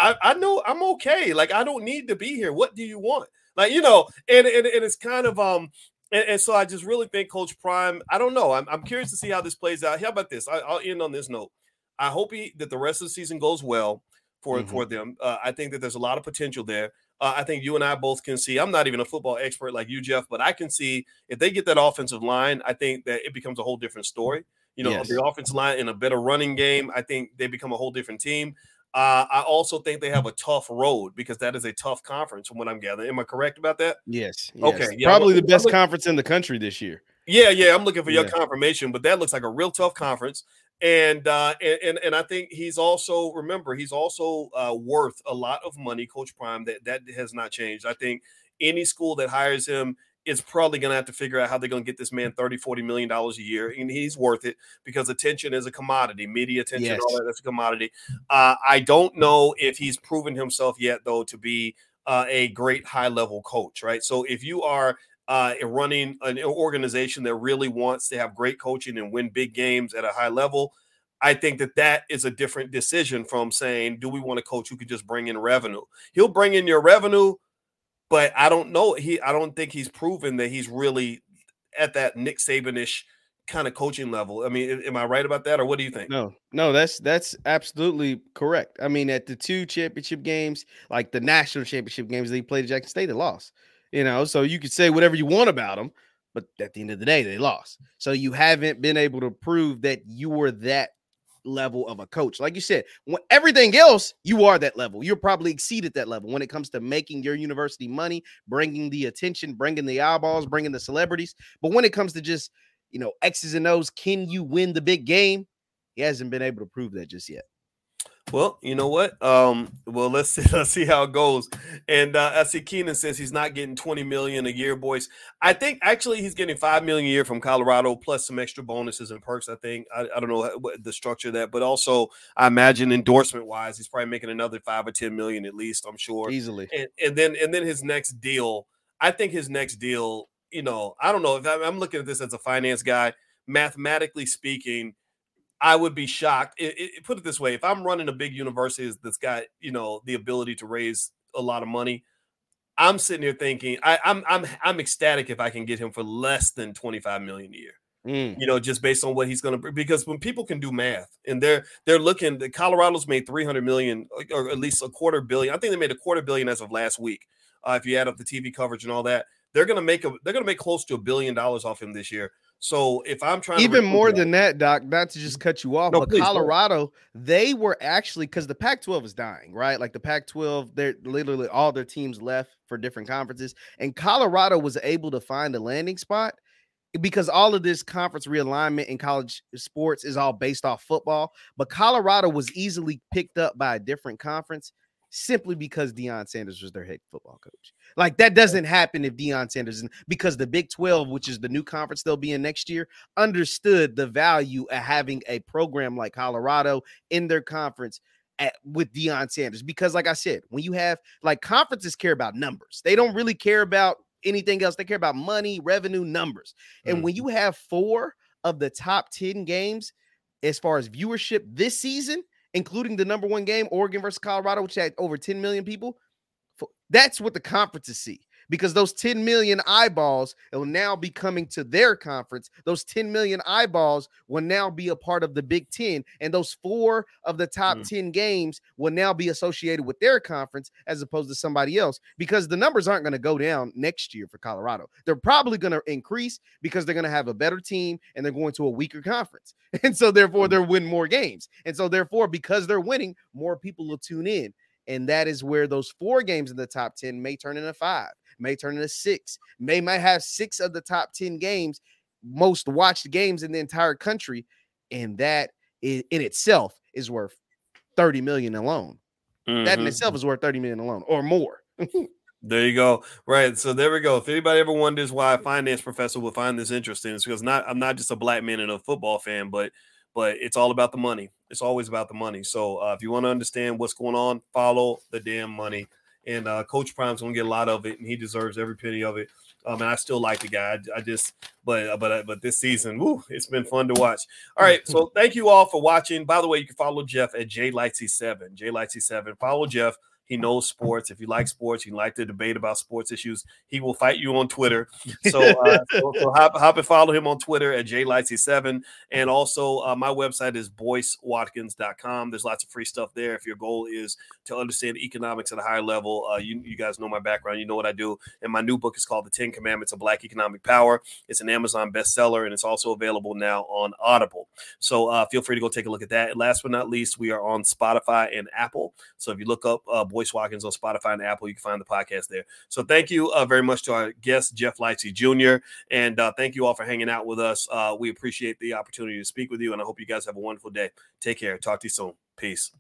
I, I know I'm okay. Like, I don't need to be here. What do you want? Like, you know, and and, and it's kind of, um, and, and so I just really think Coach Prime, I don't know. I'm, I'm curious to see how this plays out. How about this? I, I'll end on this note. I hope he, that the rest of the season goes well for, mm-hmm. for them. Uh, I think that there's a lot of potential there. Uh, I think you and I both can see, I'm not even a football expert like you, Jeff, but I can see if they get that offensive line, I think that it becomes a whole different story. You know, yes. The offensive line in a better running game, I think they become a whole different team. Uh, I also think they have a tough road because that is a tough conference from what I'm gathering. Am I correct about that? Yes. yes. Okay. Yeah, probably I'm, the best look, conference in the country this year. Yeah, yeah. I'm looking for your yeah. confirmation, but that looks like a real tough conference. And, uh, and, and, and I think he's also, remember, he's also uh, worth a lot of money, Coach Prime. That, that has not changed. I think any school that hires him is probably going to have to figure out how they're going to get this man thirty, forty million dollars a year. And he's worth it because attention is a commodity, media attention, yes. all that, that's a commodity. Uh, I don't know if he's proven himself yet, though, to be uh, a great high-level coach, right? So if you are uh, running an organization that really wants to have great coaching and win big games at a high level, I think that that is a different decision from saying, do we want a coach who could just bring in revenue? He'll bring in your revenue, but I don't know. He, I don't think he's proven that he's really at that Nick Saban-ish kind of coaching level. I mean, am I right about that, or what do you think? No, no, that's that's absolutely correct. I mean, at the two championship games, like the national championship games, they played at Jackson State, they lost. You know, so you could say whatever you want about them, but at the end of the day, they lost. So you haven't been able to prove that you were that level of a coach. Like you said, when everything else, you are that level. You're probably exceeded that level when it comes to making your university money, bringing the attention, bringing the eyeballs, bringing the celebrities. But when it comes to just, you know, X's and O's, can you win the big game? He hasn't been able to prove that just yet. Well, you know what? Um, well, let's see, let's see how it goes. And uh, I see Keenan says he's not getting twenty million dollars a year, boys. I think actually he's getting five million dollars a year from Colorado, plus some extra bonuses and perks, I think. I, I don't know how, what the structure of that, but also I imagine endorsement-wise, he's probably making another five or ten million dollars at least, I'm sure. Easily. And, and then and then his next deal, I think his next deal, you know, I don't know. If I, I'm looking at this as a finance guy, mathematically speaking, I would be shocked. It, it, put it this way. If I'm running a big university that's got, you know, the ability to raise a lot of money, I'm sitting here thinking I, I'm I'm I'm ecstatic if I can get him for less than twenty-five million dollars a year, mm. you know, just based on what he's going to bring. Because when people can do math and they're they're looking, the Colorado's made three hundred million dollars or at least a quarter billion. I think they made a quarter billion as of last week. Uh, if you add up the T V coverage and all that, they're going to make a they're going to make close to a billion dollars off him this year. So if I'm trying even to more that, than that, Doc, not to just cut you off, no, but please, Colorado, please. They were actually because the Pac twelve is dying, right? Like the Pac twelve, they're literally all their teams left for different conferences. And Colorado was able to find a landing spot because all of this conference realignment in college sports is all based off football. But Colorado was easily picked up by a different conference simply because Deion Sanders was their head football coach. Like that doesn't happen if Deion Sanders, because the Big twelve, which is the new conference they'll be in next year, understood the value of having a program like Colorado in their conference at, with Deion Sanders. Because like I said, when you have like conferences care about numbers, they don't really care about anything else. They care about money, revenue, numbers. And mm-hmm. when you have four of the top ten games, as far as viewership this season, including the number one game, Oregon versus Colorado, which had over ten million people. That's what the conferences see, because those ten million eyeballs will now be coming to their conference. Those ten million eyeballs will now be a part of the Big Ten, and those four of the top mm. ten games will now be associated with their conference as opposed to somebody else, because the numbers aren't going to go down next year for Colorado. They're probably going to increase because they're going to have a better team and they're going to a weaker conference. And so therefore mm. they're winning more games. And so therefore, because they're winning, more people will tune in. And that is where those four games in the top ten may turn into five, may turn into six, may might have six of the top ten games, most watched games in the entire country. And that is, in itself is worth thirty million alone. Mm-hmm. That in itself is worth thirty million alone or more. There you go. Right. So there we go. If anybody ever wonders why a finance professor would find this interesting, it's because not I'm not just a black man and a football fan, but but it's all about the money. It's always about the money. So uh, if you want to understand what's going on, follow the damn money. And uh, Coach Prime's going to get a lot of it, and he deserves every penny of it. Um, and I still like the guy. I, I just but but but this season, woo, it's been fun to watch. All right, so thank you all for watching. By the way, you can follow Jeff at J Lightsey seven. J Lightsey seven. Follow Jeff. He knows sports. If you like sports, you like to debate about sports issues, he will fight you on Twitter. So, uh, so, so hop, hop and follow him on Twitter at J Lightsey seven. And also uh, my website is Boyce Watkins dot com. There's lots of free stuff there. If your goal is to understand economics at a higher level, uh, you, you guys know my background. You know what I do. And my new book is called The Ten Commandments of Black Economic Power. It's an Amazon bestseller, and it's also available now on Audible. So uh, feel free to go take a look at that. And last but not least, we are on Spotify and Apple. So if you look up uh, Boyce Watkins on Spotify and Apple, you can find the podcast there. So thank you uh, very much to our guest, Jeff Lightsy Junior And uh, thank you all for hanging out with us. Uh, we appreciate the opportunity to speak with you, and I hope you guys have a wonderful day. Take care. Talk to you soon. Peace.